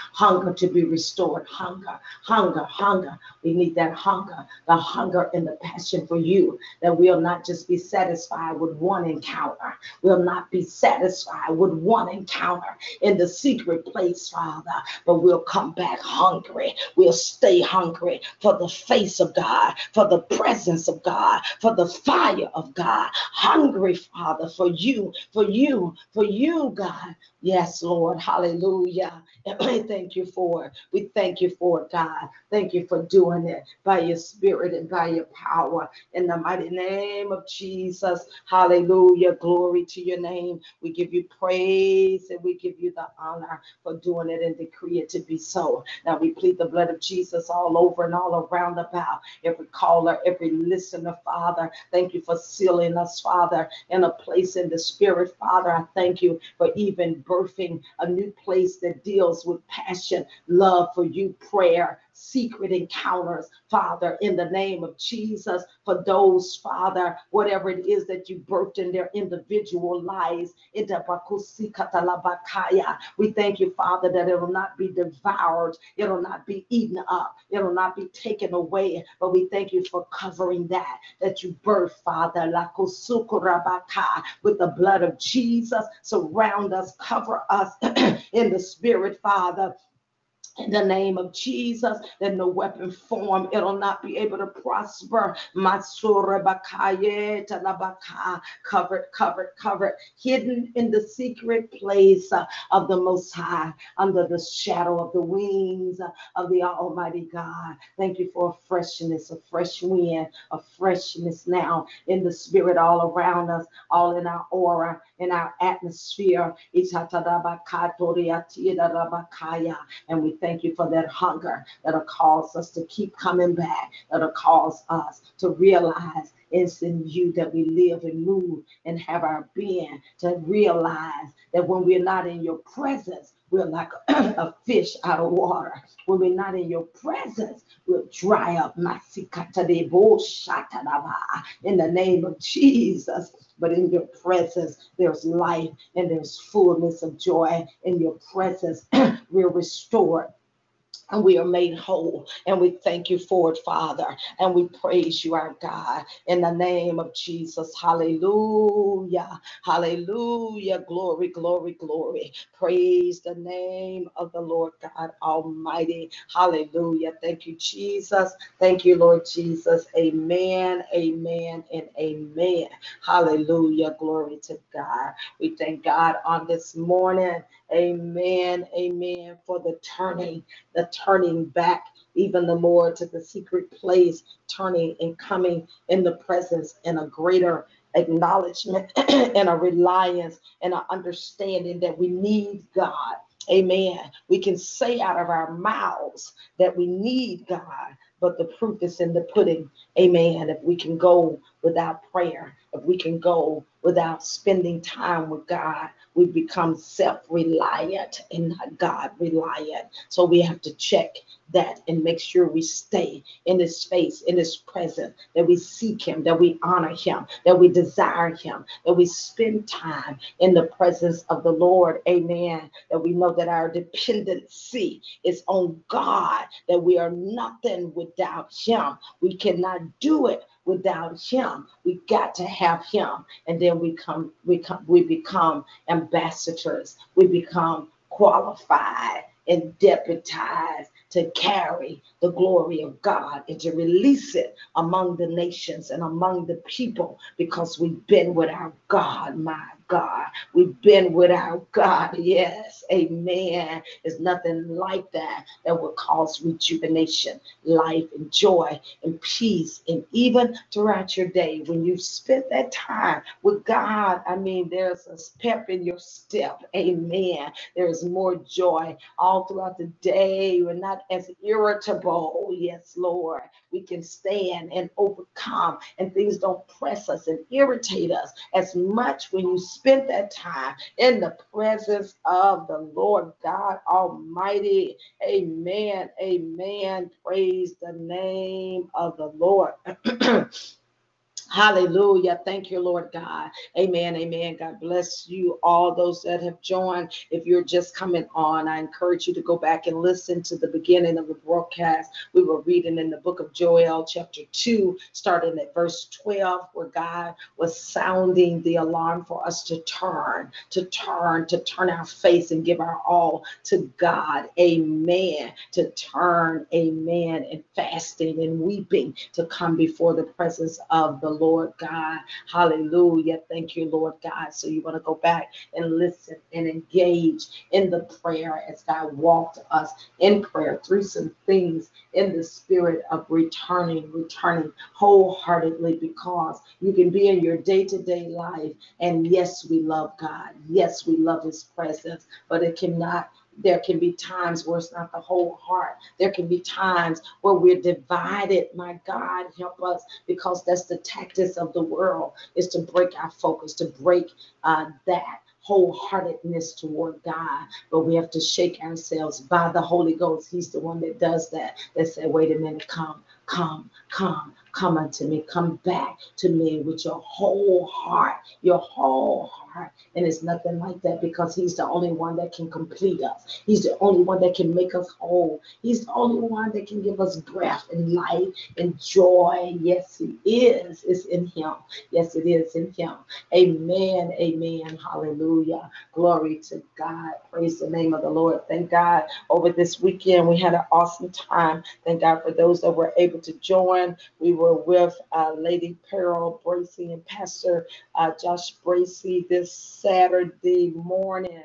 to be restored. Hunger. We need that hunger, the hunger and the passion for you, that we'll not just be satisfied with one encounter. We'll not be satisfied with one encounter in the secret place, Father, but we'll come back hungry. We'll stay hungry for the face of God, for the presence of God, for the fire of God. Hungry, Father, for you, God. Yes, Lord. Hallelujah. And we thank you for it. We thank you for it, God. Thank you for doing it by your Spirit and by your power. In the mighty name of Jesus. Hallelujah. Glory to your name. We give you praise and we give you the honor for doing it and decree it to be so. Now we plead the blood of Jesus all over and all around about every caller, every listener, Father. Thank you for sealing us, Father, in a place in the Spirit, Father. I thank you for even birthing a new place that deals with passion, love for you, prayer, secret encounters, Father, in the name of Jesus, for those, Father, whatever it is that you birthed in their individual lives. We thank you, Father, that it will not be devoured. It will not be eaten up. It will not be taken away. But we thank you for covering that you birthed, Father, with the blood of Jesus. Surround us, cover us in the spirit, Father. In the name of Jesus, that no weapon formed, it'll not be able to prosper. Covered, hidden in the secret place of the Most High, under the shadow of the wings of the Almighty God. Thank you for a freshness, a fresh wind, a freshness now in the spirit all around us, all in our aura, in our atmosphere. And we thank you for that hunger that'll cause us to keep coming back, that'll cause us to realize it's in you that we live and move and have our being, to realize that when we're not in your presence, we're like a fish out of water. When we're not in your presence, we'll dry up. In the name of Jesus. But in your presence, there's life and there's fullness of joy. In your presence, we're restored. And we are made whole, and we thank you for it, Father, and we praise you, our God, in the name of Jesus. Hallelujah, hallelujah, glory, glory, glory. Praise the name of the Lord God Almighty. Hallelujah. Thank you, Jesus. Thank you, Lord Jesus. Amen, amen, and amen. Hallelujah, glory to God. We thank God on this morning. Amen, amen, for the turning, back even the more to the secret place, turning and coming in the presence, and a greater acknowledgement and a reliance and an understanding that we need God. Amen. We can say out of our mouths that we need God, but the proof is in the pudding. Amen. If we can go without prayer, if we can go without spending time with God, we become self-reliant and not God-reliant. So we have to check that and make sure we stay in his face, in his presence, that we seek him, that we honor him, that we desire him, that we spend time in the presence of the Lord. Amen. That we know that our dependency is on God, that we are nothing without him. We cannot do it without him. We got to have him. And then we become ambassadors. We become qualified and deputized to carry the glory of God and to release it among the nations and among the people, because we've been with our God, my God. We've been with our God. Yes, amen. There's nothing like that will cause rejuvenation, life and joy and peace. And even throughout your day, when you spend that time with God, I mean, there's a pep in your step. Amen. There is more joy all throughout the day. We're not as irritable. Yes, Lord. We can stand and overcome, and things don't press us and irritate us as much when you spend that time in the presence of the Lord God Almighty. Amen. Amen. Praise the name of the Lord. Hallelujah. Thank you, Lord God. Amen. Amen. God bless you, all those that have joined. If you're just coming on, I encourage you to go back and listen to the beginning of the broadcast. We were reading in the book of Joel, chapter 2, starting at verse 12, where God was sounding the alarm for us to turn our face and give our all to God. Amen. To turn, amen, and fasting and weeping, to come before the presence of the Lord God. Hallelujah. Thank you, Lord God. So you want to go back and listen and engage in the prayer as God walked us in prayer through some things in the spirit of returning wholeheartedly, because you can be in your day-to-day life. And yes, we love God. Yes, we love his presence, but it cannot. There can be times where it's not the whole heart. There can be times where we're divided. My God, help us, because that's the tactics of the world, is to break our focus, to break that wholeheartedness toward God, but we have to shake ourselves by the Holy Ghost. He's the one that does that, that said, wait a minute, come unto me, come back to me with your whole heart, your whole heart. And it's nothing like that, because he's the only one that can complete us. He's the only one that can make us whole. He's the only one that can give us breath and life and joy. Yes, he is. It's in him. Yes, it is in him. Amen. Amen. Hallelujah. Glory to God. Praise the name of the Lord. Thank God. Over this weekend, we had an awesome time. Thank God for those that were able to join. We were with Lady Pearl Bracey and Pastor Josh Bracey this Saturday morning.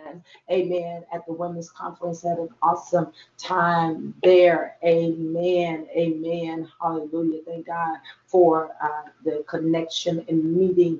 Amen. At the Women's Conference, had an awesome time there. Amen. Amen. Hallelujah. Thank God for the connection and meeting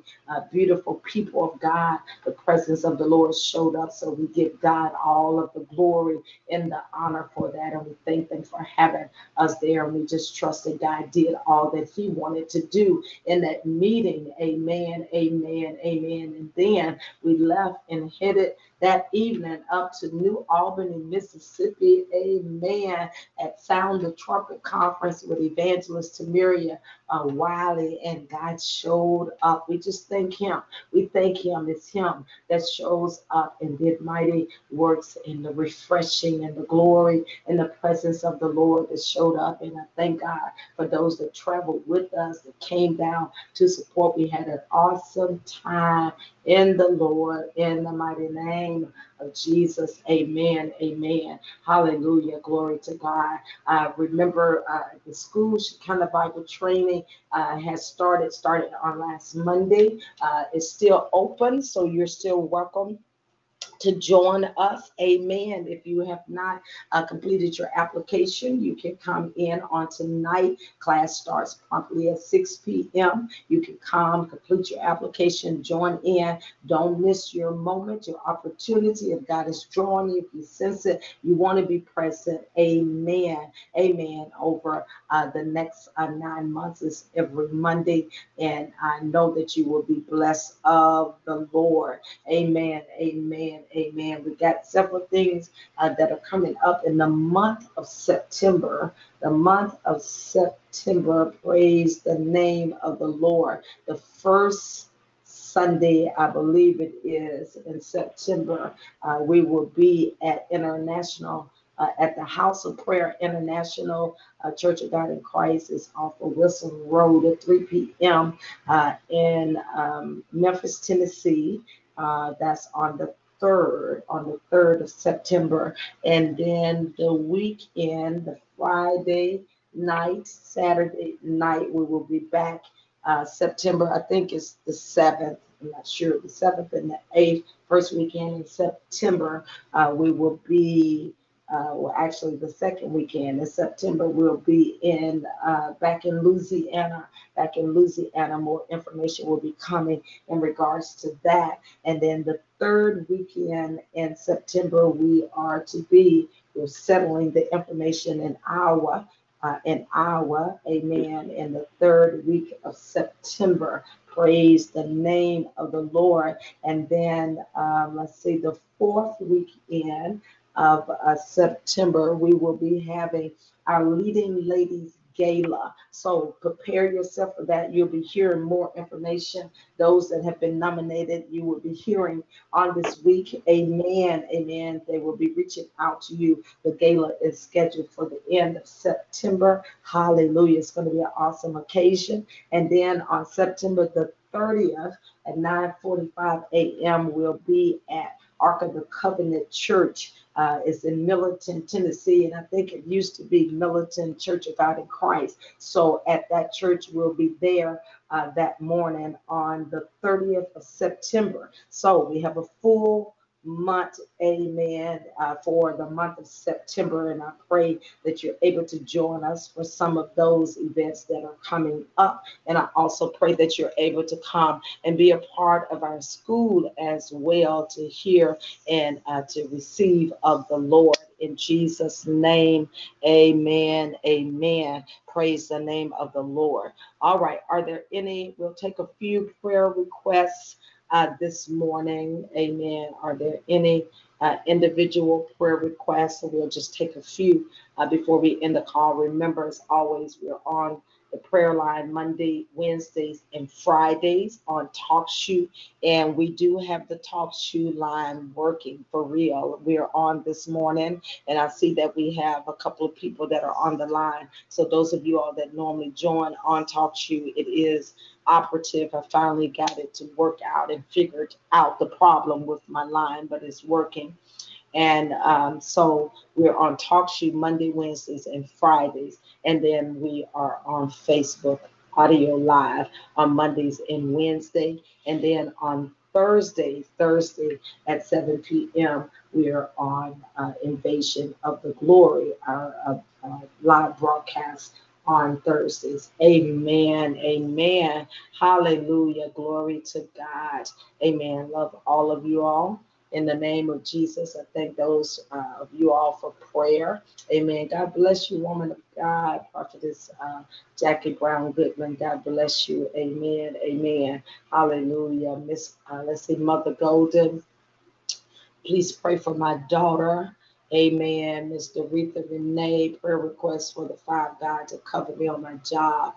beautiful people of God. The presence of the Lord showed up. So we give God all of the glory and the honor for that. And we thank them for having us there. And we just trust that God did all that he wanted to do in that meeting. Amen, amen, amen. And then we left and headed that evening up to New Albany, Mississippi. Amen. At Sound the Trumpet Conference with Evangelist Tamiria Wiley, and God showed up. We just thank him. We thank him. It's him that shows up and did mighty works in the refreshing and the glory and the presence of the Lord that showed up. And I thank God for those that traveled with us, that came down to support. We had an awesome time in the Lord, in the mighty name of Jesus. Amen. Amen. Hallelujah. Glory to God. I remember the school kind of Bible training has started on last Monday. It's still open, so you're still welcome to join us. Amen. If you have not completed your application, you can come in on tonight. Class starts promptly at 6 p.m. You can come, complete your application, join in. Don't miss your moment, your opportunity. If God is drawing you, if you sense it, you want to be present. Amen. Amen. Over the next 9 months is every Monday. And I know that you will be blessed of the Lord. Amen. Amen. Amen. We got several things that are coming up in the month of September. The month of September, praise the name of the Lord. The first Sunday, I believe it is, in September, we will be at at the House of Prayer International Church of God in Christ. Is off of Wilson Road at 3 p.m. In Memphis, Tennessee. That's on the 3rd of September. And then the weekend, the Friday night, Saturday night, we will be back. September, I think it's the 7th. I'm not sure. The 7th and the 8th, first weekend in September, we will be the second weekend in September, we'll be in back in Louisiana. More information will be coming in regards to that. And then the third weekend in September, we're settling the information in Iowa. Amen. In the third week of September, praise the name of the Lord. And then the fourth weekend of September, we will be having our Leading Ladies Gala. So prepare yourself for that. You'll be hearing more information. Those that have been nominated, you will be hearing on this week. Amen. Amen. They will be reaching out to you. The gala is scheduled for the end of September. Hallelujah. It's going to be an awesome occasion. And then on September the 30th at 9:45 a.m., we'll be at Ark of the Covenant Church. It's in Millington, Tennessee, and I think it used to be Millington Church of God in Christ. So at that church, we'll be there that morning on the 30th of September. So we have a full month, amen, for the month of September, and I pray that you're able to join us for some of those events that are coming up. And I also pray that you're able to come and be a part of our school as well, to hear and to receive of the Lord. In Jesus' name, amen, amen. Praise the name of the Lord. All right, we'll take a few prayer requests this morning. Amen. Are there any individual prayer requests? And we'll just take a few before we end the call. Remember, as always, we're on the prayer line Monday, Wednesdays, and Fridays on Talk Shoe. And we do have the Talk Shoe line working for real. We are on this morning, and I see that we have a couple of people that are on the line. So those of you all that normally join on Talk Shoe, it is operative. I finally got it to work out and figured out the problem with my line, but it's working. And so we're on Talk Shoe Monday, Wednesdays, and Fridays. And then we are on Facebook Audio Live on Mondays and Wednesday. And then on Thursday at 7 p.m., we are on Invasion of the Glory, our live broadcast on Thursdays. Amen. Amen. Hallelujah. Glory to God. Amen. Love all of you all. In the name of Jesus, I thank those of you all for prayer. Amen. God bless you, woman of God, Prophetess Jackie Brown Goodman. God bless you. Amen. Amen. Hallelujah. Miss, let's see, Mother Golden. Please pray for my daughter. Amen. Miss Doretha Renee, prayer request for the fire of God to cover me on my job.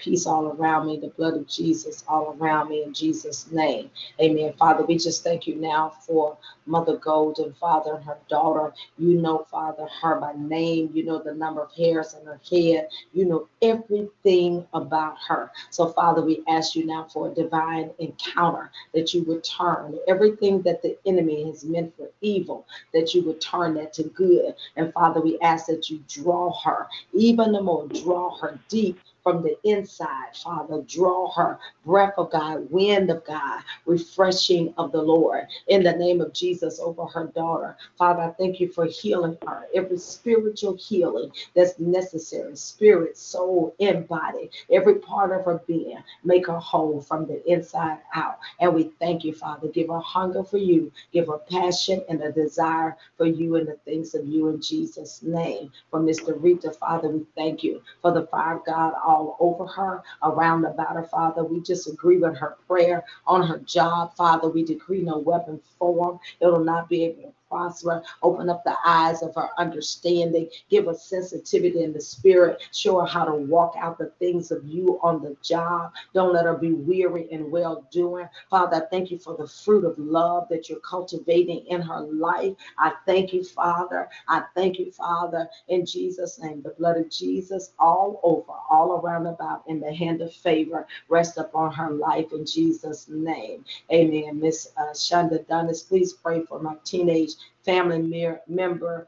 Peace all around me, the blood of Jesus all around me in Jesus' name. Amen. Father, we just thank you now for Mother Golden, Father, and her daughter. You know, Father, her by name. You know the number of hairs on her head. You know everything about her. So, Father, we ask you now for a divine encounter, that you would turn everything that the enemy has meant for evil, that you would turn that to good. And, Father, we ask that you draw her, even the more, draw her deep from the inside, Father. Draw her, breath of God, wind of God, refreshing of the Lord. In the name of Jesus, over her daughter. Father, I thank you for healing her. Every spiritual healing that's necessary, spirit, soul, and body, every part of her being, make her whole from the inside out. And we thank you, Father. Give her hunger for you. Give her passion and a desire for you and the things of you in Jesus' name. For Miss Rita, Father, we thank you for the fire of God all over her, around about her, Father. We just agree with her prayer on her job, Father. We decree no weapon formed. It will not be able to prosper. Open up the eyes of her understanding. Give her sensitivity in the spirit. Show her how to walk out the things of you on the job. Don't let her be weary in well-doing. Father, I thank you for the fruit of love that you're cultivating in her life. I thank you, Father. I thank you, Father, in Jesus' name. The blood of Jesus all over, all around about, in the hand of favor. Rest upon her life in Jesus' name. Amen. Miss Shanda Dunnish, please pray for my teenage family member,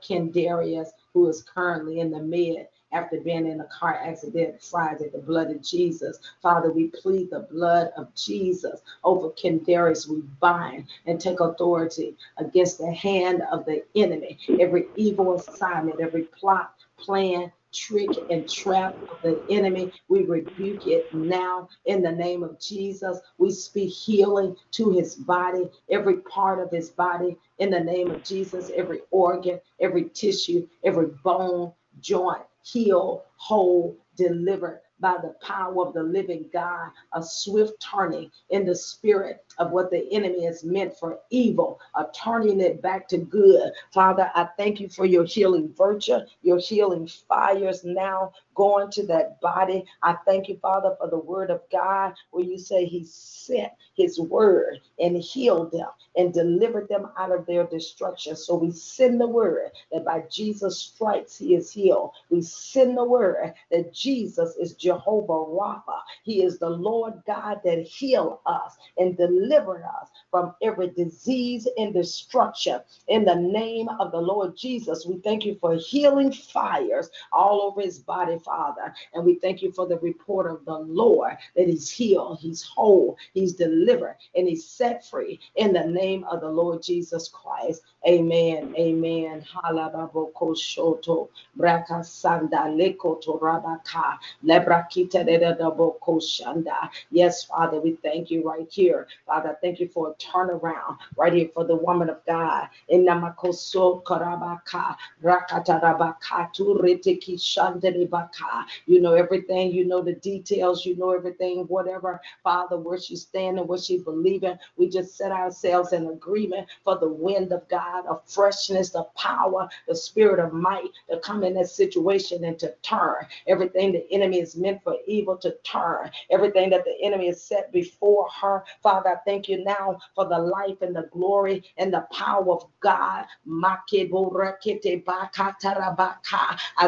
Ken Darius, who is currently in the med after being in a car accident Friday. The blood of Jesus. Father, we plead the blood of Jesus over Ken Darius. We bind and take authority against the hand of the enemy, every evil assignment, every plot, plan, trick, and trap of the enemy. We rebuke it now in the name of Jesus. We speak healing to his body, every part of his body, in the name of Jesus. Every organ, every tissue, every bone, joint, heal, whole, delivered by the power of the living God. A swift turning in the spirit of what the enemy has meant for evil, of turning it back to good. Father, I thank you for your healing virtue, your healing fires now going to that body. I thank you, Father, for the word of God, where you say he sent his word and healed them and delivered them out of their destruction. So we send the word that by Jesus' stripes he is healed. We send the word that Jesus is Jehovah Rapha. He is the Lord God that healed us and delivered us from every disease and destruction. In the name of the Lord Jesus, we thank you for healing fires all over his body, Father. And we thank you for the report of the Lord that he's healed, he's whole, he's delivered, and he's set free in the name of the Lord Jesus Christ. lives. Amen. Amen. Halababoko shoto braka sanda lekoto rabaka lebrakita de daboko shanda. Yes, Father, we thank you right here. Father, thank you for a turnaround right here for the woman of God. In namakoso karabaka rakata rabaka tu reteki shanda rebaka. You know everything. You know the details. You know everything. Whatever, Father, where she's standing, what she's believing, we just set ourselves in agreement for the wind of God, of freshness, the power, the spirit of might to come in that situation and to turn everything the enemy is meant for evil to turn. Everything that the enemy has set before her, Father, I thank you now for the life and the glory and the power of God. I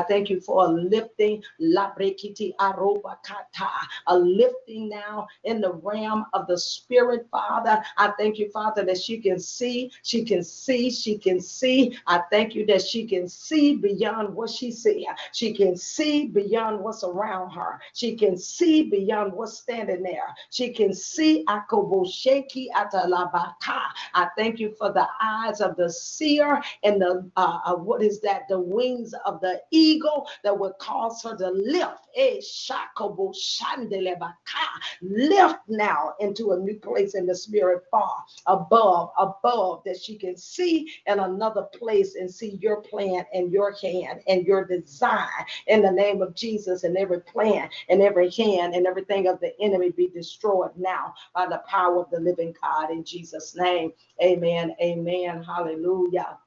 thank you for a lifting, a lifting now in the realm of the spirit, Father. I thank you, Father, that she can see, she can see, she can see. I thank you that she can see beyond what she sees. She can see beyond what's around her. She can see beyond what's standing there. She can see. I thank you for the eyes of the seer and the, what is that? The wings of the eagle that would cause her to lift. Lift now into a new place in the spirit, far above that she can see in another place and see your plan and your hand and your design in the name of Jesus. And every plan and every hand and everything of the enemy be destroyed now by the power of the living God in Jesus' name. Amen. Amen. Hallelujah.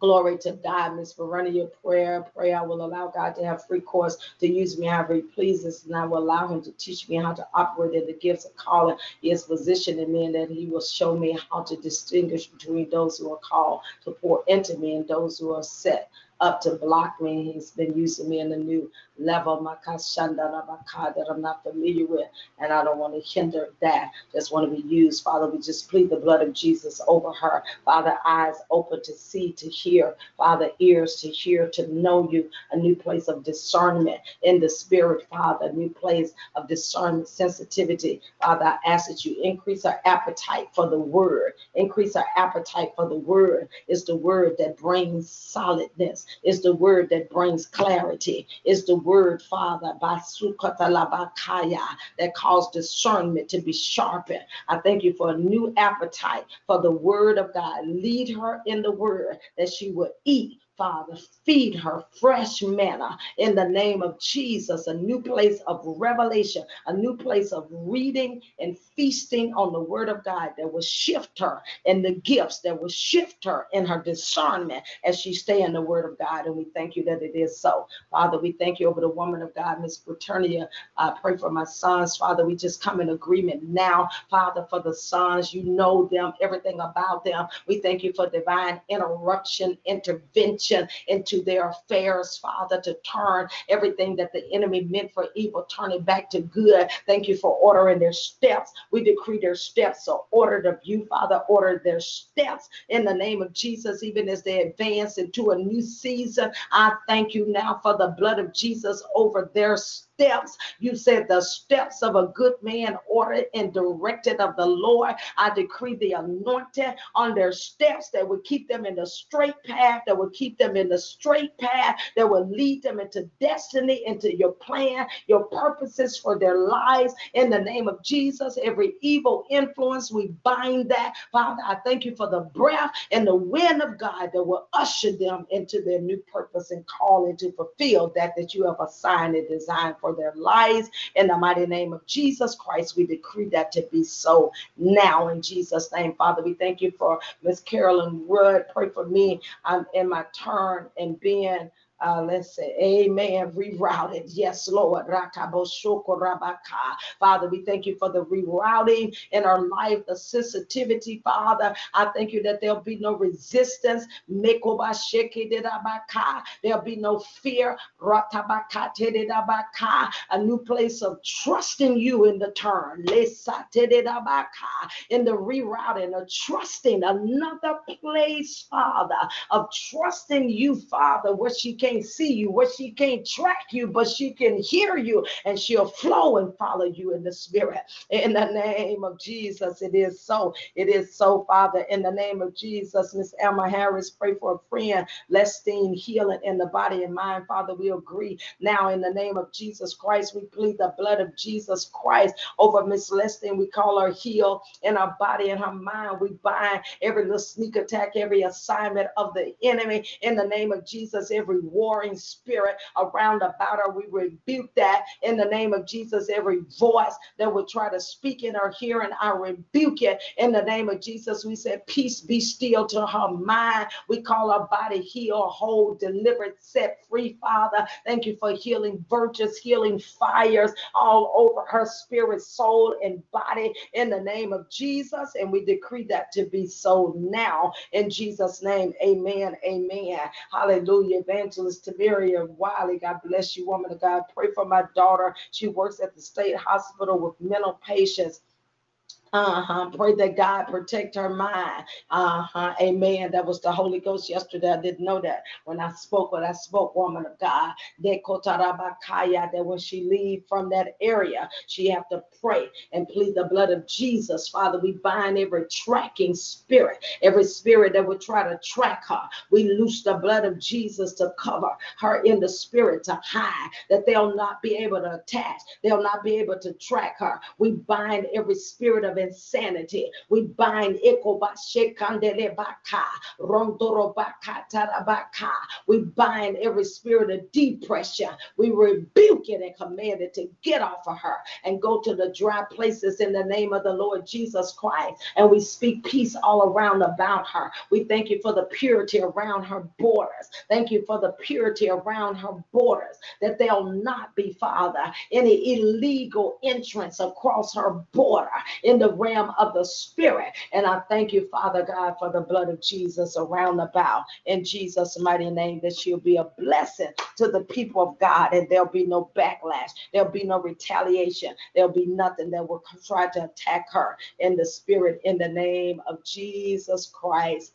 Glory to God. Miss Verena, your prayer. I will allow God to have free course to use me however he pleases, and I will allow him to teach me how to operate in the gifts of calling he is positioned in me, and that he will show me how to distinguish between those who are called to pour into me and those who are set up to block me. He's been using me in a new level, that I'm not familiar with, and I don't want to hinder that. Just want to be used. Father, we just plead the blood of Jesus over her. Father, eyes open to see, to hear. Father, ears to hear, to know you. A new place of discernment in the spirit, Father. A new place of discernment, sensitivity. Father, I ask that you increase our appetite for the word. Increase our appetite for the word. It's the word that brings solidness. Is the word that brings clarity. Is the word, Father, that calls discernment to be sharpened. I thank you for a new appetite for the word of God. Lead her in the word that she will eat. Father, feed her fresh manna in the name of Jesus, a new place of revelation, a new place of reading and feasting on the word of God that will shift her in the gifts, that will shift her in her discernment as she stay in the word of God. And we thank you that it is so. Father, we thank you over the woman of God, Miss Fraternia. I pray for my sons. Father, we just come in agreement now, Father, for the sons. You know them, everything about them. We thank you for divine intervention into their affairs, Father, to turn everything that the enemy meant for evil, turn it back to good. Thank you for ordering their steps. We decree their steps are ordered of you, Father. Order their steps in the name of Jesus, even as they advance into a new season. I thank you now for the blood of Jesus over their steps. You said the steps of a good man ordered and directed of the Lord. I decree the anointing on their steps that will keep them in the straight path, that will keep them in the straight path, that will lead them into destiny, into your plan, your purposes for their lives. In the name of Jesus, every evil influence, we bind that. Father, I thank you for the breath and the wind of God that will usher them into their new purpose and calling to fulfill that you have assigned and designed for their lives. In the mighty name of Jesus Christ, we decree that to be so now in Jesus' name. Father, we thank you for Miss Carolyn Wood. Pray for me. I'm in my turn and being let's say, amen, rerouted. Yes, Lord. Father, we thank you for the rerouting in our life, the sensitivity, Father. I thank you that there'll be no resistance. There'll be no fear. A new place of trusting you in the turn. In the rerouting, of trusting another place, Father, of trusting you, Father, where she can can't see you, where she can't track you, but she can hear you, and she'll flow and follow you in the spirit. In the name of Jesus, it is so. It is so, Father. In the name of Jesus, Miss Emma Harris, pray for a friend, Lestine, healing in the body and mind. Father, we agree now in the name of Jesus Christ. We plead the blood of Jesus Christ over Miss Lestine. We call her healed in her body and her mind. We bind every little sneak attack, every assignment of the enemy in the name of Jesus, every warring spirit around about her. We rebuke that in the name of Jesus. Every voice that would try to speak in her hearing, I rebuke it in the name of Jesus. We said, peace be still to her mind. We call her body healed, whole, delivered, set free, Father. Thank you for healing virtues, healing fires all over her spirit, soul, and body in the name of Jesus. And we decree that to be so now in Jesus' name. Amen. Amen. Hallelujah. Evangelist Tamiria Wiley, God bless you, woman of God. Pray for my daughter. She works at the state hospital with mental patients. Pray that God protect her mind. Amen. That was the Holy Ghost yesterday. I didn't know that when I spoke, woman of God, that when she leave from that area, she have to pray and plead the blood of Jesus. Father, we bind every tracking spirit, every spirit that would try to track her. We loose the blood of Jesus to cover her in the spirit, to hide, that they'll not be able to attach. They'll not be able to track her. We bind every spirit of insanity. We bind every spirit of depression. We rebuke it and command it to get off of her and go to the dry places in the name of the Lord Jesus Christ. And we speak peace all around about her. We thank you for the purity around her borders. Thank you for the purity around her borders, that there'll not be, Father, any illegal entrance across her border in the realm of the spirit. And I thank you, Father God, for the blood of Jesus around about in Jesus' mighty name, that she'll be a blessing to the people of God, and there'll be no backlash, there'll be no retaliation, there'll be nothing that will try to attack her in the spirit in the name of Jesus Christ.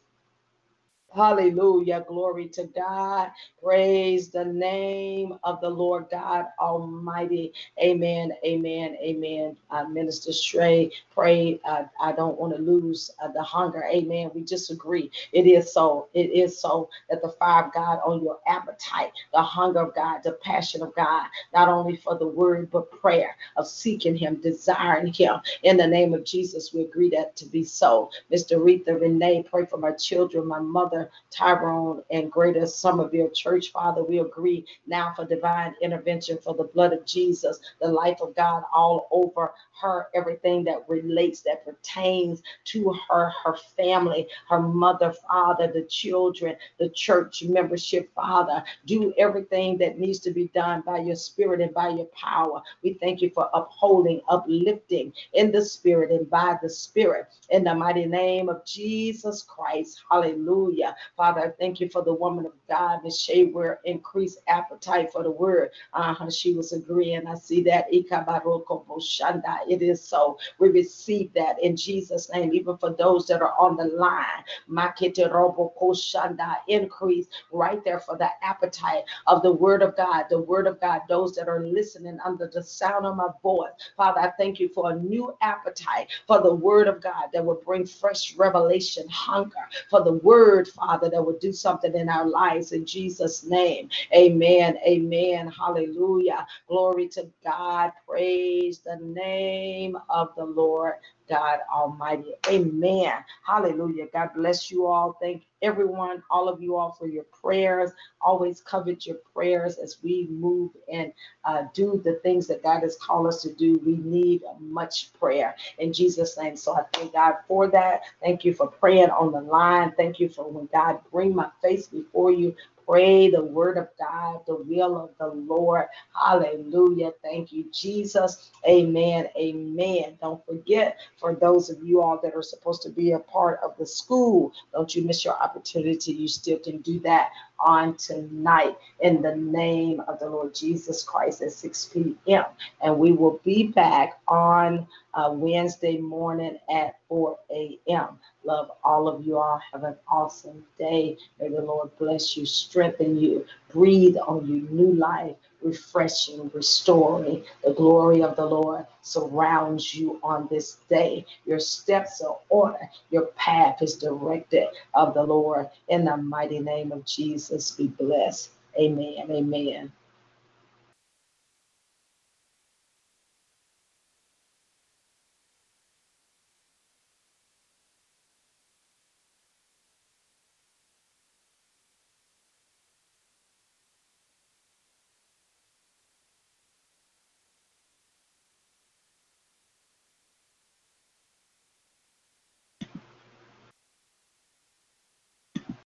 Hallelujah. Glory to God. Praise the name of the Lord God Almighty. Amen. Amen. Amen. Minister Shrey, pray. I don't want to lose the hunger. Amen. We disagree. It is so. It is so that the fire of God on your appetite, the hunger of God, the passion of God, not only for the word, but prayer of seeking him, desiring him. In the name of Jesus, we agree that to be so. Miss Doretha Renee, pray for my children, my mother, Tyrone, and Greater Somerville Church. Father, we agree now for divine intervention, for the blood of Jesus, the life of God all over her, everything that relates, that pertains to her, her family, her mother, father, the children, the church membership. Father, do everything that needs to be done by your spirit and by your power. We thank you for upholding, uplifting in the spirit and by the spirit in the mighty name of Jesus Christ. Hallelujah. Father, I thank you for the woman of God, Miss Shaywear, increased appetite for the word. She was agreeing. I see that. It is so. We receive that in Jesus' name, even for those that are on the line. Increase right there for the appetite of the word of God, the word of God, those that are listening under the sound of my voice. Father, I thank you for a new appetite for the word of God that will bring fresh revelation, hunger for the word, Father, that will do something in our lives in Jesus' name. Amen. Amen. Hallelujah. Glory to God. Praise the name of the Lord God Almighty. Amen. Hallelujah. God bless you all. Thank everyone, all of you all, for your prayers. Always covet your prayers as we move and do the things that God has called us to do. We need much prayer in Jesus' name. So I thank God for that. Thank you for praying on the line. Thank you for when God bring my face before you. Pray the word of God, the will of the Lord. Hallelujah. Thank you, Jesus. Amen. Amen. Don't forget, for those of you all that are supposed to be a part of the school, don't you miss your opportunity. You still can do that on tonight in the name of the Lord Jesus Christ at 6 p.m. And we will be back on Wednesday morning at 4 a.m. Love all of you all. Have an awesome day. May the Lord bless you, strengthen you, breathe on you new life, refreshing, restoring. The glory of the Lord surrounds you on this day. Your steps are ordered. Your path is directed of the Lord. In the mighty name of Jesus, be blessed. Amen. Amen.